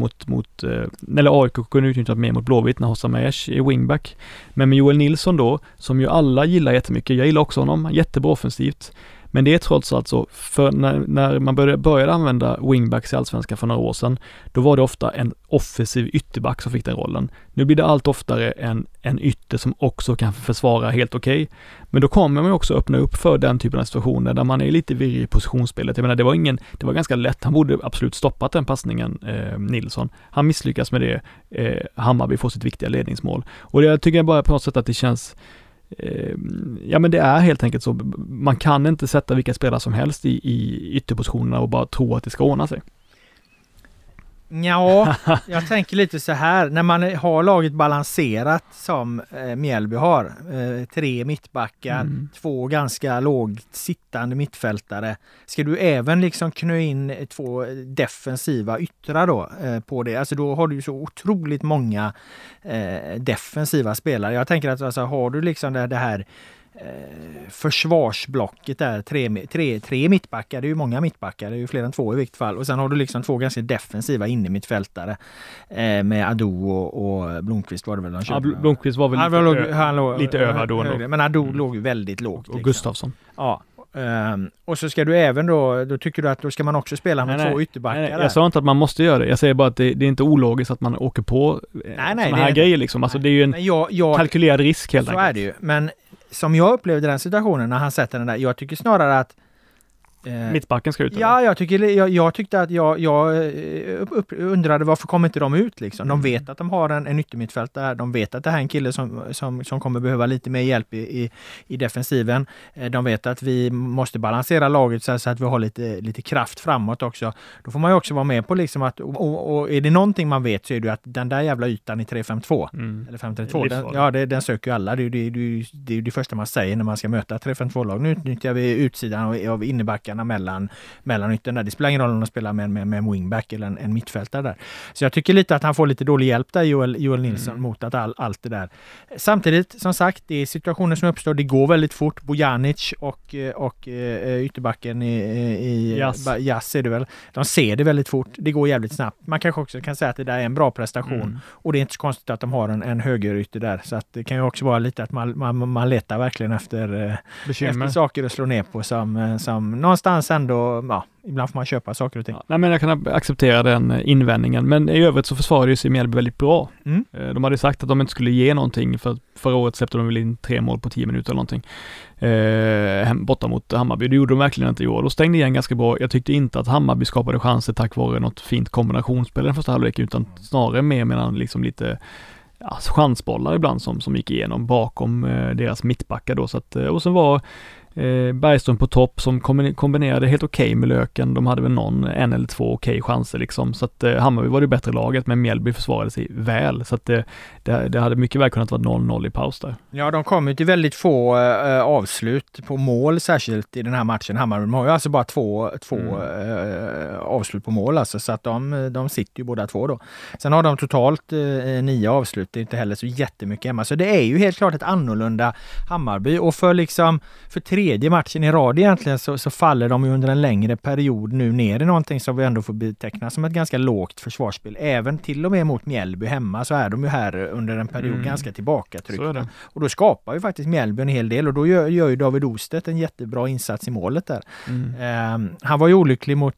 eller AIK kunde utnyttja mer mot Blåvitt när Hosam Aiesh är wingback. Men med Joel Nilsson då, som ju alla gillar jättemycket, jag gillar också honom, jättebra offensivt. Men det är trots allt så, för när man började använda wingbacks i Allsvenskan för några år sedan, då var det ofta en offensiv ytterback som fick den rollen. Nu blir det allt oftare en ytter som också kan försvara helt okej. Men då kommer man också öppna upp för den typen av situationer där man är lite virrig i positionsspelet. Jag menar, det var ganska lätt. Han borde absolut stoppat den passningen, Nilsson. Han misslyckas med det. Hammarby får sitt viktiga ledningsmål. Och jag tycker bara på något sätt att det känns... Ja, men det är helt enkelt så, man kan inte sätta vilka spelare som helst i ytterpositionerna och bara tro att det ska ordna sig. Ja, jag tänker lite så här, när man har laget balanserat som Mjällby har, 3 mittbackar, 2 ganska lågt sittande mittfältare, ska du även liksom knö in 2 defensiva yttrar då på det? Alltså då har du ju så otroligt många defensiva spelare. Jag tänker att alltså, har du liksom det här försvarsblocket där, 3 mittbackar, det är ju många mittbackar, det är ju fler än 2 i vilket fall, och sen har du liksom 2 ganska defensiva innermittfältare med Ado och Blomqvist var det väl de köpte? Ja, Blomqvist var väl lite över då ändå. Men Ado låg ju väldigt lågt. Och Gustafsson. Ja. Och så ska du även då tycker du att då ska man också spela med 2 ytterbackar. Nej, jag sa inte att man måste göra det. Jag säger bara att det är inte ologiskt att man åker på såna här grejer liksom. Alltså, det är ju en kalkylerad risk helt enkelt. Så är det ju. Men som jag upplevde den situationen när han sätter den där, jag tycker snarare att mittbacken ska ut. Ja, jag tyckte att jag undrade varför kommer inte de ut liksom. De vet att de har en yttermittfält där. De vet att det här är en kille som kommer behöva lite mer hjälp i defensiven. De vet att vi måste balansera laget så att vi har lite kraft framåt också. Då får man ju också vara med på liksom att och är det någonting man vet så är det att den där jävla ytan i 3-5-2 eller 5-3-2. Den söker ju alla. Det är ju det första man säger när man ska möta 3-5-2-lag. Nu utnyttjar vi utsidan av innebacken mellan ytterna. Det spelar ingen roll om de spelar med en wingback eller en mittfältare där. Så jag tycker lite att han får lite dålig hjälp där, Joel Nilsson, mot att allt det där. Samtidigt, som sagt, det är situationer som uppstår. Det går väldigt fort. Bojanic och ytterbacken i Jass är det väl. De ser det väldigt fort. Det går jävligt snabbt. Man kanske också kan säga att det där är en bra prestation. Och det är inte så konstigt att de har en högerytter där. Så att det kan ju också vara lite att man letar verkligen efter saker att slå ner på som någonstans ändå, ibland får man köpa saker och ting. Ja, men jag kan acceptera den invändningen, men i övrigt så försvarade ju sig Mjällby väldigt bra. De hade sagt att de inte skulle ge någonting, för förra året släppte de väl in 3 mål på 10 minuter eller någonting. Borta mot Hammarby. Det gjorde de verkligen inte i år. Då stängde igen ganska bra. Jag tyckte inte att Hammarby skapade chanser tack vare något fint kombinationsspel den första halvleken, utan snarare mer medan liksom lite chansbollar ibland som gick igenom bakom deras mittbackar då, så att, och sen var Bergström på topp som kombinerade helt okej med Löken. De hade väl en eller två okej chanser liksom, så att Hammarby var det bättre laget, men Mjällby försvarade sig väl, så att det hade mycket väl kunnat vara 0-0 i paus där. Ja, de kom ju till väldigt få avslut på mål, särskilt i den här matchen. Hammarby har ju alltså bara två avslut på mål alltså, så att de sitter ju båda två då. Sen har de totalt 9 avslut, det är inte heller så jättemycket hemma, så det är ju helt klart ett annorlunda Hammarby, och för tredje matchen i rad egentligen så faller de ju under en längre period nu ner i någonting som vi ändå får beteckna som ett ganska lågt försvarsspel. Även till och med mot Mjällby hemma så är de ju här under en period ganska tillbakatryckta. Och då skapar ju faktiskt Mjällby en hel del, och då gör ju David Ostedt en jättebra insats i målet där. Han var ju olycklig mot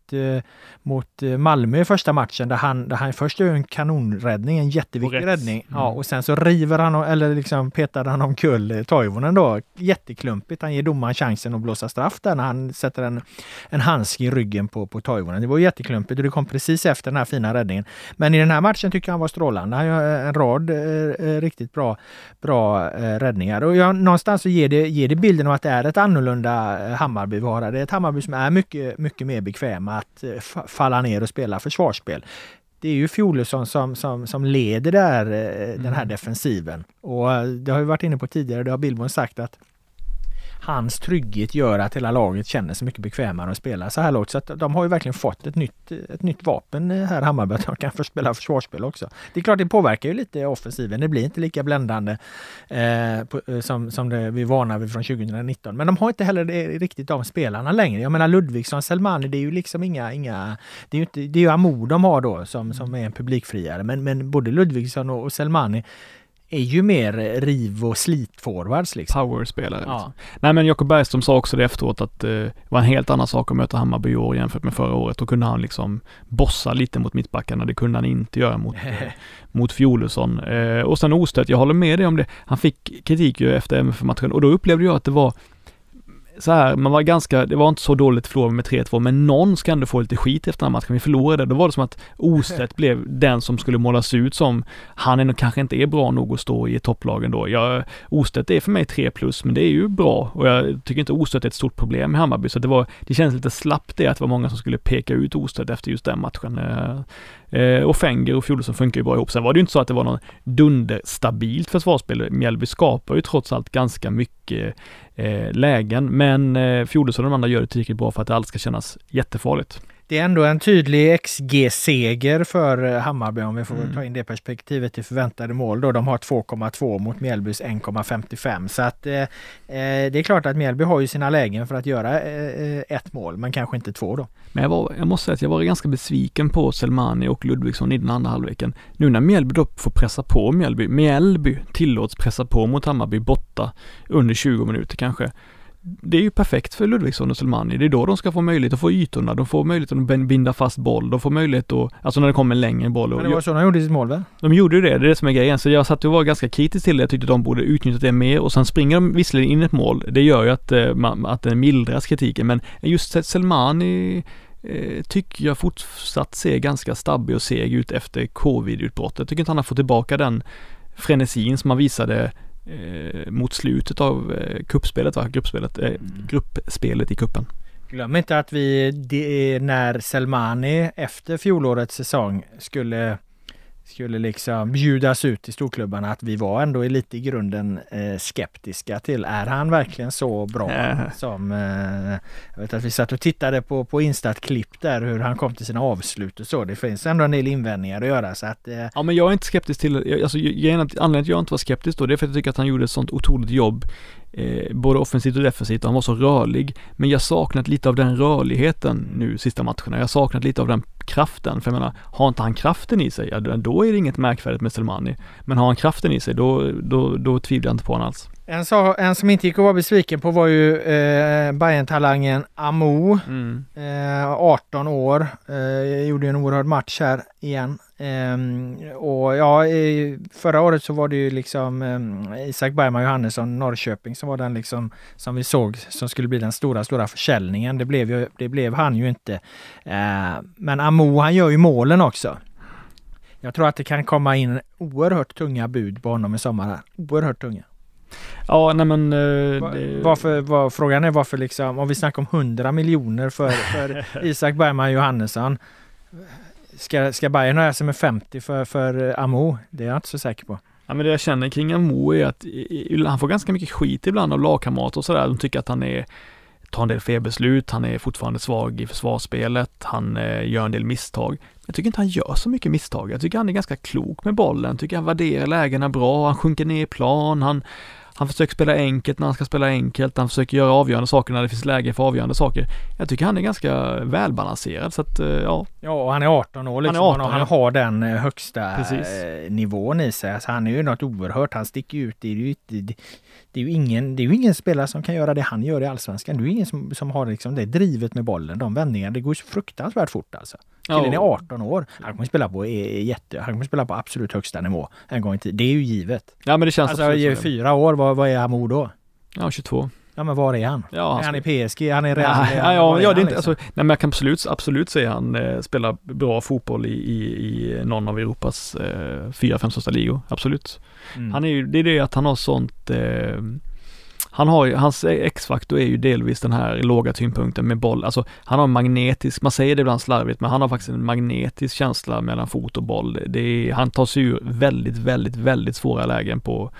Malmö i första matchen, där han först gör en kanonräddning, en jätteviktig räddning. Ja, och sen så river han, eller liksom petade han omkull Toivonen då. Jätteklumpigt, han ger domaren chansen att blåsa straff där när han sätter en handske i ryggen på Toivonen. Det var jätteklumpigt, och det kom precis efter den här fina räddningen. Men i den här matchen tycker jag han var strålande. Han gör en rad riktigt bra räddningar. Och någonstans så ger det bilden av att det är ett annorlunda Hammarby vara. Det är ett Hammarby som är mycket, mycket mer bekväma att falla ner och spela försvarsspel. Det är ju Fjolesson som leder där, den här defensiven. Och det har vi varit inne på tidigare, det har Billborn sagt att hans trygghet gör att hela laget känner sig mycket bekvämare att spela så här lågt. Så att de har ju verkligen fått ett nytt vapen här, Hammarby, att de kan spela försvarsspel också. Det är klart, det påverkar ju lite offensiven. Det blir inte lika bländande som det vi varnar vid från 2019. Men de har inte heller riktigt de spelarna längre. Jag menar, Ludvigsson, Selmani, det är ju liksom det är ju Amour de har då som är en publikfriare. Men både Ludvigsson och Selmani är ju mer riv- och slitforwards liksom. Powerspelare liksom. Ja. Nej, men Jakob Bergström sa också det efteråt att det var en helt annan sak att möta Hammarby i år jämfört med förra året. Då kunde han liksom bossa lite mot mittbackarna. Det kunde han inte göra mot Fjolesson. Och sen Ostedt, jag håller med dig om det. Han fick kritik ju efter MF-matchen, och då upplevde jag att det var så här, det var inte så dåligt att förlora med 3-2, men någon ska ändå få lite skit efter den här matchen. Vi förlorade, då var det som att Ostedt blev den som skulle målas ut som han ändå kanske inte är bra nog att stå i topplagen då. Ostedt är för mig 3+, men det är ju bra, och jag tycker inte Ostedt är ett stort problem i Hammarby, så det känns lite slappt det att det var många som skulle peka ut Ostedt efter just den matchen. Och Fenger och Fjolesson funkar ju bra ihop. Sen var det ju inte så att det var någon dunderstabilt försvarsspel. Mjällby skapar ju trots allt ganska mycket lägen, men Fjolesson och de andra gör det tillräckligt bra för att det allt ska kännas jättefarligt. Det är ändå en tydlig XG-seger för Hammarby, om vi får ta in det perspektivet till förväntade mål då. De har 2,2 mot Mjällbys 1,55, så att det är klart att Mjällby har ju sina lägen för att göra ett mål, men kanske inte två då. Men jag måste säga att jag var ganska besviken på Selmani och Ludvigsson i den andra halvleken. Nu när Mjällby då får pressa på Mjällby tillåts pressa på mot Hammarby borta under 20 minuter kanske. Det är ju perfekt för Ludvigsson och Selmani. Det är då de ska få möjlighet att få ytorna. De får möjlighet att binda fast boll. De får möjlighet att, alltså när det kommer en längre boll. Men det var så de gjorde sitt mål, väl? De gjorde ju det är det som är grejen. Så jag satt och var ganska kritisk till det. Jag tyckte de borde utnyttja det mer. Och sen springer de visserligen in ett mål. Det gör ju att den mildras kritiken. Men just Selmani tycker jag fortsatt ser ganska stabbig och seg ut efter covid-utbrottet. Jag tycker inte han har fått tillbaka den frenesin som han visade mot slutet av gruppspelet i kuppen. Glöm inte att när Selmani efter fjolårets säsong skulle liksom bjudas ut i storklubbarna, att vi var ändå lite i grunden skeptiska till, är han verkligen så bra som jag vet att vi satt och tittade på Insta-klipp där hur han kom till sina avslut och så. Det finns ändå en del invändningar att göra, så att ja, men jag är inte skeptisk till, alltså anledningen till att jag inte var skeptisk då, det är för att jag tycker att han gjorde ett sånt otroligt jobb både offensivt och defensivt, och han var så rörlig, men jag saknat lite av den rörligheten nu sista matcherna. Jag saknat lite av den kraften, för jag menar, har inte han kraften i sig, då är det inget märkvärdigt med Selmani, men har han kraften i sig, då tvivlar jag inte på honom alls. En som inte gick att vara besviken på var ju Bayern-talangen Amo, 18 år, gjorde ju en oerhörd match här igen. Och ja, förra året så var det ju liksom Isak Bergman Johannesson, Norrköping, som var den liksom som vi såg som skulle bli den stora försäljningen. Det blev han ju inte. Men Amo, han gör ju målen också. Jag tror att det kan komma in oerhört tunga bud på honom i sommar. Oerhört tunga. Ja, nej men... frågan är varför liksom, om vi snackar om 100 miljoner för Isak Bergman Johannesson, ska Bayern nöja sig med 50 för Amo? Det är jag inte så säker på. Ja, men det jag känner kring Amo är att han får ganska mycket skit ibland av lagkamrater och sådär. De tycker att han tar en del felbeslut, han är fortfarande svag i försvarsspelet, han gör en del misstag. Jag tycker inte han gör så mycket misstag. Jag tycker han är ganska klok med bollen. Jag tycker han värderar lägena bra, han sjunker ner i plan, han försöker spela enkelt när han ska spela enkelt, han försöker göra avgörande saker när det finns läge för avgörande saker. Jag tycker han är ganska välbalanserad, så att, ja. Ja, och han är 18 år liksom, han har den högsta nivån i sig. Alltså, han är ju något oerhört, han sticker ut. Det är ju ingen spelare som kan göra det han gör i Allsvenskan. Det är ju ingen som har liksom det drivet med bollen, de vändningarna, det går ju fruktansvärt fort alltså. Killen är 18 år. Han kommer spela på absolut högsta nivå en gång i tiden. Det är ju givet. Ja, men det känns alltså, i 4 år, vad är Amo då? Ja, 22. Ja, men var är han? Ja, han är PSG, han är Real. Ja, det är inte liksom? Alltså, nej, men jag kan absolut säga han spelar bra fotboll i någon av Europas 4-5 största ligor, absolut. Mm. Han är ju, det är det att han har sånt hans X-faktor är ju delvis den här låga tyngdpunkten med boll. Alltså, han har en magnetisk, man säger det ibland slarvigt, men han har faktiskt en magnetisk känsla mellan fot och boll. Han tar sig ur väldigt, väldigt, väldigt svåra lägen på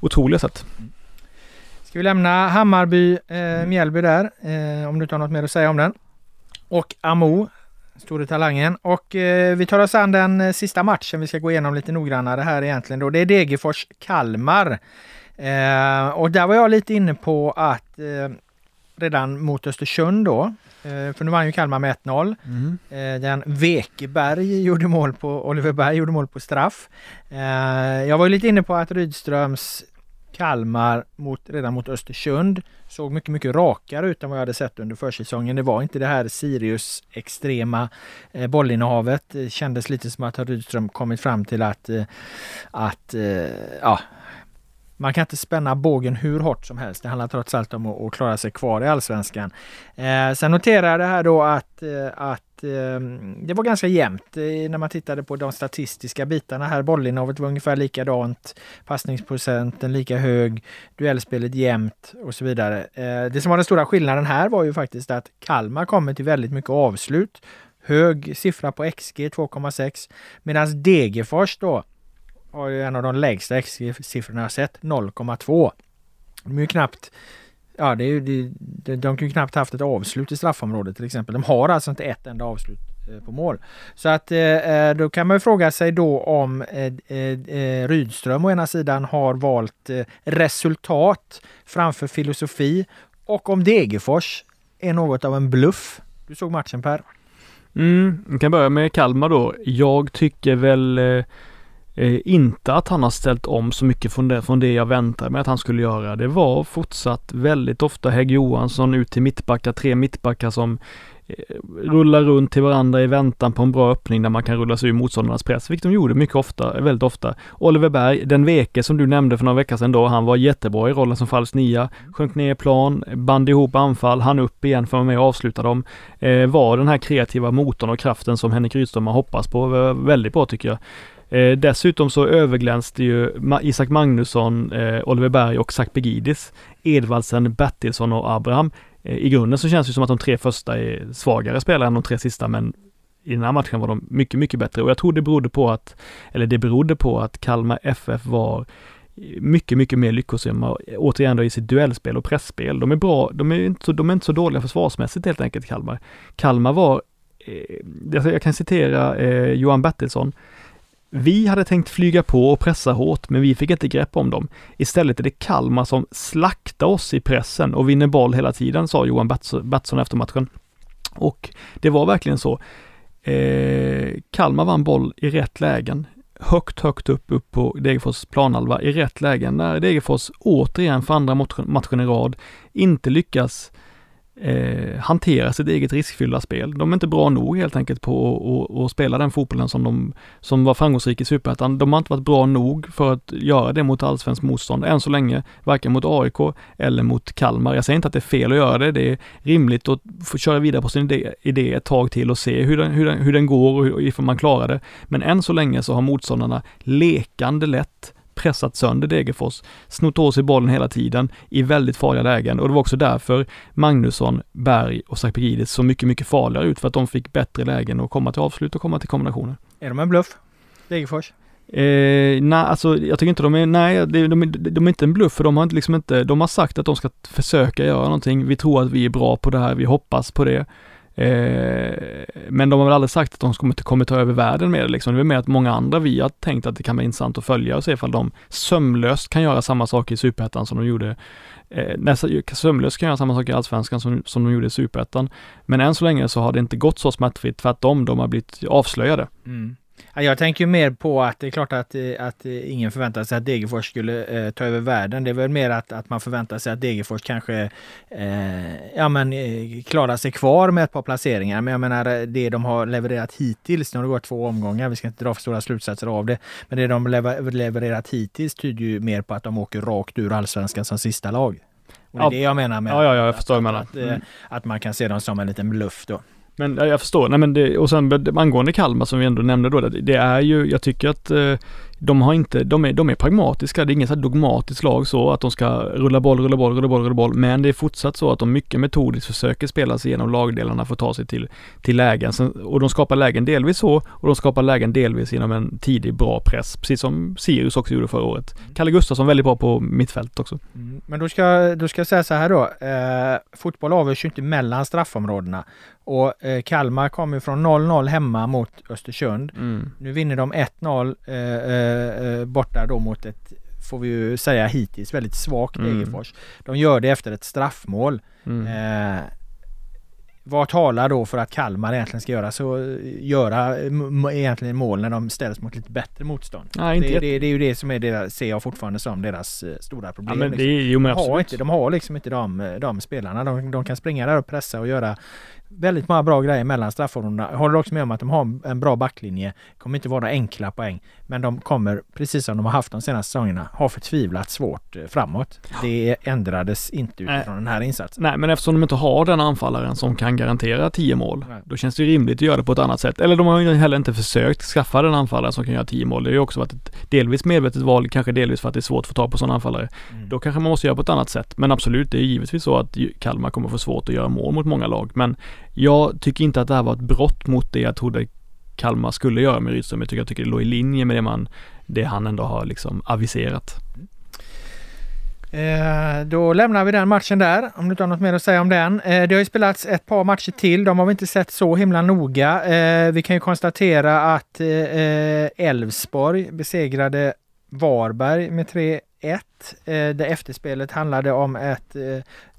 otroliga sätt. Ska vi lämna Hammarby, Mjällby där, om du inte har något mer att säga om den. Och Amo, stora talangen. Och vi tar oss an den sista matchen. Vi ska gå igenom lite noggrannare här egentligen då. Det är Degerfors-Kalmar. Och där var jag lite inne på att redan mot Östersund då, för nu vann ju Kalmar med 1-0. Den Wekeberg gjorde mål på, Oliver Berg gjorde mål på straff. Jag var ju lite inne på att Rydströms Kalmar redan mot Östersund såg mycket, mycket rakare ut än vad jag hade sett under försäsongen. Det var inte det här Sirius extrema bollinnehavet. Det kändes lite som att Rydström kommit fram till att man kan inte spänna bågen hur hårt som helst. Det handlar trots allt om att klara sig kvar i Allsvenskan. Sen noterar jag det här då att det var ganska jämnt när man tittade på de statistiska bitarna här. Bollinnehavet var ungefär likadant, passningsprocenten lika hög, duellspelet jämnt och så vidare. Det som var den stora skillnaden här var ju faktiskt att Kalmar kommer till väldigt mycket avslut. Hög siffra på XG, 2,6. Medan Degerfors då har ju en av de lägsta XG-siffrorna jag har sett, 0,2. De är ju knappt, ja, de kan ju knappt haft ett avslut i straffområdet till exempel. De har alltså inte ett enda avslut på mål. Så att då kan man ju fråga sig då om Rydström å ena sidan har valt resultat framför filosofi, och om Degerfors är något av en bluff. Du såg matchen, Per. Vi kan börja med Kalmar då. Jag tycker väl inte att han har ställt om så mycket från det jag väntade mig att han skulle göra. Det var fortsatt väldigt ofta Hägg Johansson ut till mittbackar, 3 mittbackar som rullar runt till varandra i väntan på en bra öppning där man kan rulla sig ur motståndarnas press, vilket de gjorde väldigt ofta. Oliver Berg, den veke som du nämnde för några veckor sedan då, han var jättebra i rollen som falsk nia, sjönk ner i plan, band ihop anfall, han upp igen för att med och avsluta dem, var den här kreativa motorn och kraften som Henrik Rydström har hoppats på, väldigt bra tycker jag. Dessutom så överglänste ju Isak Magnusson, Oliver Berg och Zach Begidis, Edvaldsen, Bertilsson och Abraham. I grunden så känns det som att de 3 första är svagare spelare än de 3 sista, men i den här matchen var de mycket, mycket bättre. Och jag tror det berodde på att Kalmar FF var mycket, mycket mer lyckosamma återigen då i sitt duellspel och pressspel. De är bra, de är inte så dåliga försvarsmässigt helt enkelt, Kalmar. Kalmar var, jag kan citera Johan Bertilsson, vi hade tänkt flyga på och pressa hårt, men vi fick inte grepp om dem. Istället är det Kalmar som slaktar oss i pressen och vinner boll hela tiden, sa Johan Battsson efter matchen. Och det var verkligen så. Kalmar vann boll i rätt lägen. Högt upp på Degerfors planhalva i rätt lägen. När Degerfors återigen för andra matchen i rad inte lyckas hantera sitt eget riskfyllda spel. De är inte bra nog helt enkelt på att spela den fotbollen som var framgångsrik i Superettan. De har inte varit bra nog för att göra det mot allsvensk motstånd än så länge, varken mot AIK eller mot Kalmar. Jag säger inte att det är fel att göra det. Det är rimligt att få köra vidare på sin idé ett tag till och se hur den går och ifall man klarar det. Men än så länge så har motståndarna lekande lätt pressat sönder Degerfors, snott åt sig bollen hela tiden i väldigt farliga lägen, och det var också därför Magnusson, Berg och Sakpegidis så mycket farligare ut, för att de fick bättre lägen att komma till avslut och komma till kombinationer. Är de en bluff, Degerfors? Nej, alltså jag tycker inte de är inte en bluff, för de har inte, de har sagt att de ska försöka göra någonting. Vi tror att vi är bra på det här, vi hoppas på det. Men de har väl aldrig sagt att de kommer ta över världen med det liksom. Det är mer att många andra vi har tänkt att det kan vara intressant att följa och se ifall de sömlöst kan göra samma sak i Superettan som de gjorde sömlöst kan göra samma sak i Allsvenskan som de gjorde i Superettan. Men än så länge så har det inte gått så smärtfritt, för att de har blivit avslöjade. Mm. Jag tänker ju mer på att det är klart att ingen förväntar sig att Degerfors skulle ta över världen. Det är väl mer att man förväntar sig att Degerfors kanske klarar sig kvar med ett par placeringar. Men jag menar, det de har levererat hittills, nu har det gått 2 omgångar, vi ska inte dra för stora slutsatser av det, men det de levererat hittills tyder ju mer på att de åker rakt ur Allsvenskan som sista lag. Och det är det jag menar med att man kan se dem som en liten bluff då. Men jag förstår. Nej, men och sen angående Kalmar som vi ändå nämnde då, det är ju, jag tycker att de är pragmatiska. Det är inget så dogmatiskt lag så att de ska rulla boll, men det är fortsatt så att de mycket metodiskt försöker spela sig igenom lagdelarna för att ta sig till lägen. Och de skapar lägen delvis så, och de skapar lägen delvis genom en tidig bra press, precis som Sirius också gjorde förra året. Kalle Gustafsson väldigt bra på mittfält också. Mm. Men då ska jag säga så här då, fotboll avgörs ju inte mellan straffområdena. Och Kalmar kom ju från 0-0 hemma mot Östersund. Mm. Nu vinner de 1-0 borta då mot ett, får vi ju säga hittills, väldigt svagt Degerfors. De gör det efter ett straffmål. Mm. Vad talar då för att Kalmar egentligen ska göra egentligen mål när de ställs mot lite bättre motstånd? Nej, det är ju det som är deras, ser jag fortfarande som deras stora problem. Ja, men det, liksom. De har liksom inte de spelarna. De kan springa där och pressa och göra väldigt många bra grejer mellan straffområdena. Jag håller också med om att de har en bra backlinje. Kommer inte vara enkla poäng, men de kommer, precis som de har haft de senaste säsongerna, ha förtvivlat svårt framåt. Det ändrades inte utifrån den här insatsen. Nej, men eftersom de inte har den anfallaren som kan garantera 10 mål, då känns det rimligt att göra det på ett annat sätt. Eller de har ju heller inte försökt skaffa den anfallaren som kan göra 10 mål. Det är ju också varit ett delvis medvetet val, kanske delvis för att det är svårt att få tag på sådana anfallare. Mm. Då kanske man måste göra på ett annat sätt. Men absolut, det är givetvis så att Kalmar kommer få svårt att göra mål mot många lag, men jag tycker inte att det här var ett brott mot det jag trodde Kalmar skulle göra med Rydström. Jag tycker det låg i linje med det han ändå har liksom aviserat. Då lämnar vi den matchen där, om du inte har något mer att säga om den. Det har ju spelats ett par matcher till, de har vi inte sett så himla noga. Vi kan ju konstatera att Elfsborg besegrade Varberg med 3-1. Det efterspelet handlade om ett,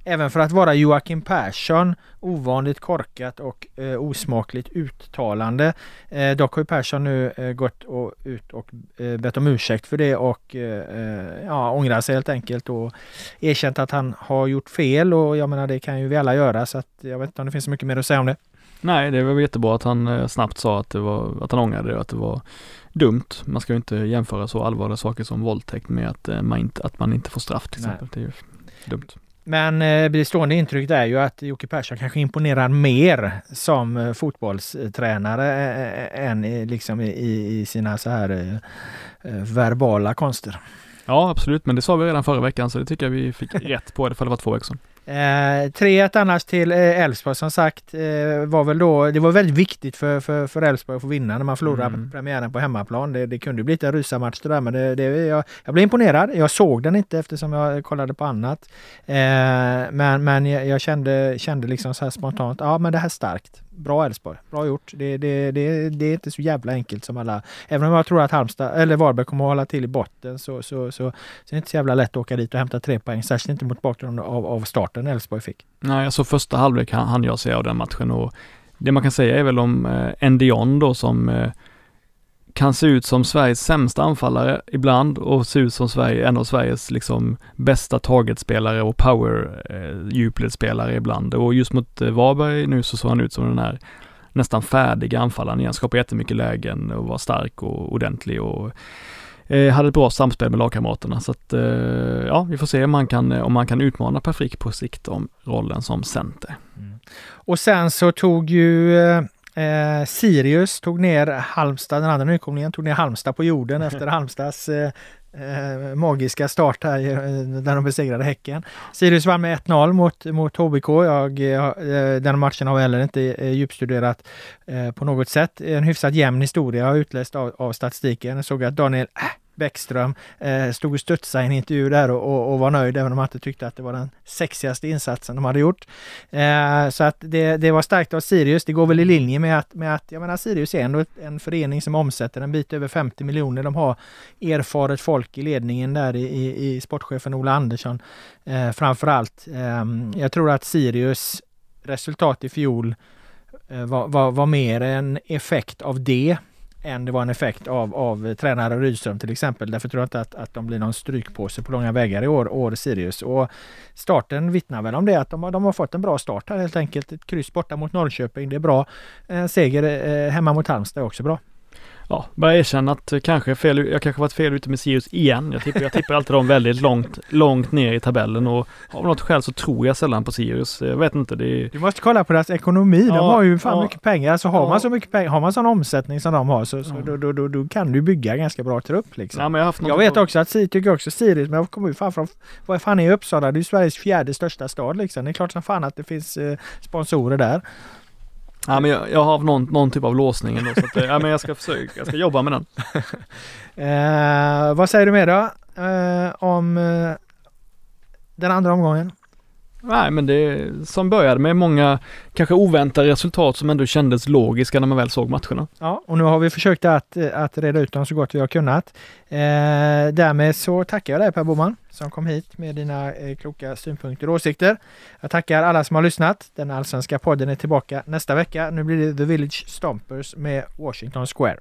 även för att vara Joakim Persson, ovanligt korkat och osmakligt uttalande. Dock har ju Persson nu gått ut och bett om ursäkt för det och ångrar sig helt enkelt och erkänt att han har gjort fel, och jag menar, det kan ju vi alla göra, så att jag vet inte om det finns så mycket mer att säga om det. Nej, det var jättebra att han snabbt sa att han ångrade det, att det var dumt. Man ska ju inte jämföra så allvarliga saker som våldtäkt med att man inte får straff till exempel. Nej. Det är dumt. Men det stående intrycket är ju att Jocke Persson kanske imponerar mer som fotbollstränare än liksom i sina så här verbala konster. Ja, absolut. Men det sa vi redan förra veckan, så det tycker jag vi fick rätt på, i alla fall det var 2 veckor sedan. 3-1 annars till Elfsborg, som sagt, var väl då, det var väldigt viktigt för Elfsborg att få vinna när man förlorade premiären på hemmaplan. Det kunde bli en rysamatch där, men jag blev imponerad. Jag såg den inte eftersom jag kollade på annat, men jag kände liksom så här spontant, ja, men det här är starkt, bra Elfsborg, bra gjort. Det är inte så jävla enkelt som alla, även om jag tror att Halmstad eller Varberg kommer att hålla till i botten, så är det inte så jävla lätt att åka dit och hämta 3 poäng, särskilt inte mot bakgrund av start den Elfsborg fick. Nej, alltså första halvlek hann jag se av den matchen, och det man kan säga är väl om Endion då, som kan se ut som Sveriges sämsta anfallare ibland och se ut som en av Sveriges liksom bästa targetspelare och power djupledsspelare ibland. Och just mot Varberg nu så såg han ut som den här nästan färdiga anfallaren igen. Skapade jättemycket lägen och var stark och ordentlig och hade ett bra samspel med lagkamraterna. Så att, ja, vi får se om man kan utmana Per Frick på sikt om rollen som center. Mm. Och sen så tog ju Sirius tog ner Halmstad, den andra nykomlingen tog ner Halmstad på jorden efter Halmstads magiska start här där de besegrade Häcken. Sirius vann med 1-0 mot HBK. Den matchen har heller inte djupstuderat på något sätt. En hyfsat jämn historia har utläst av statistiken. Jag såg att Daniel Bäckström stod och studsade i en intervju där och var nöjd även om han inte tyckte att det var den sexigaste insatsen de hade gjort. Så att det var starkt av Sirius. Det går väl i linje med att jag menar, Sirius är ändå en förening som omsätter en bit över 50 miljoner. De har erfaret folk i ledningen där i sportchefen Ola Andersson framförallt. Jag tror att Sirius resultat i fjol var mer en effekt av det än det var en effekt av tränare Rydström till exempel. Därför tror jag inte att de blir någon strykpåse på långa vägar i år Sirius. Och starten vittnar väl om det, att de har fått en bra start här helt enkelt. Ett kryss borta mot Norrköping, det är bra. Seger hemma mot Halmstad är också bra. Ja, bara erkänna att jag kanske varit fel ute med Sirius igen. Jag tippar alltid dem väldigt långt ner i tabellen och av något skäl så tror jag sällan på Sirius. Jag vet inte, du måste kolla på deras ekonomi. Ja, de har ju fan mycket pengar, så har man så mycket pengar, har man sån omsättning som de har så då kan du bygga ganska bra trupp liksom. Ja, men jag vet också att Sirius, men jag kommer ju fan från vad fan är Uppsala? Det är Sveriges fjärde största stad liksom. Det är klart som fan att det finns sponsorer där. Ja, men jag har någon typ av låsning ändå, så att, ja, men jag ska jobba med den. Vad säger du med då om den andra omgången? Nej, men det som började med många kanske oväntade resultat som ändå kändes logiska när man väl såg matcherna. Ja, och nu har vi försökt att reda ut dem så gott vi har kunnat. Därmed så tackar jag dig Per Boman som kom hit med dina kloka synpunkter och åsikter. Jag tackar alla som har lyssnat. Den allsvenska podden är tillbaka nästa vecka. Nu blir det The Village Stompers med Washington Square.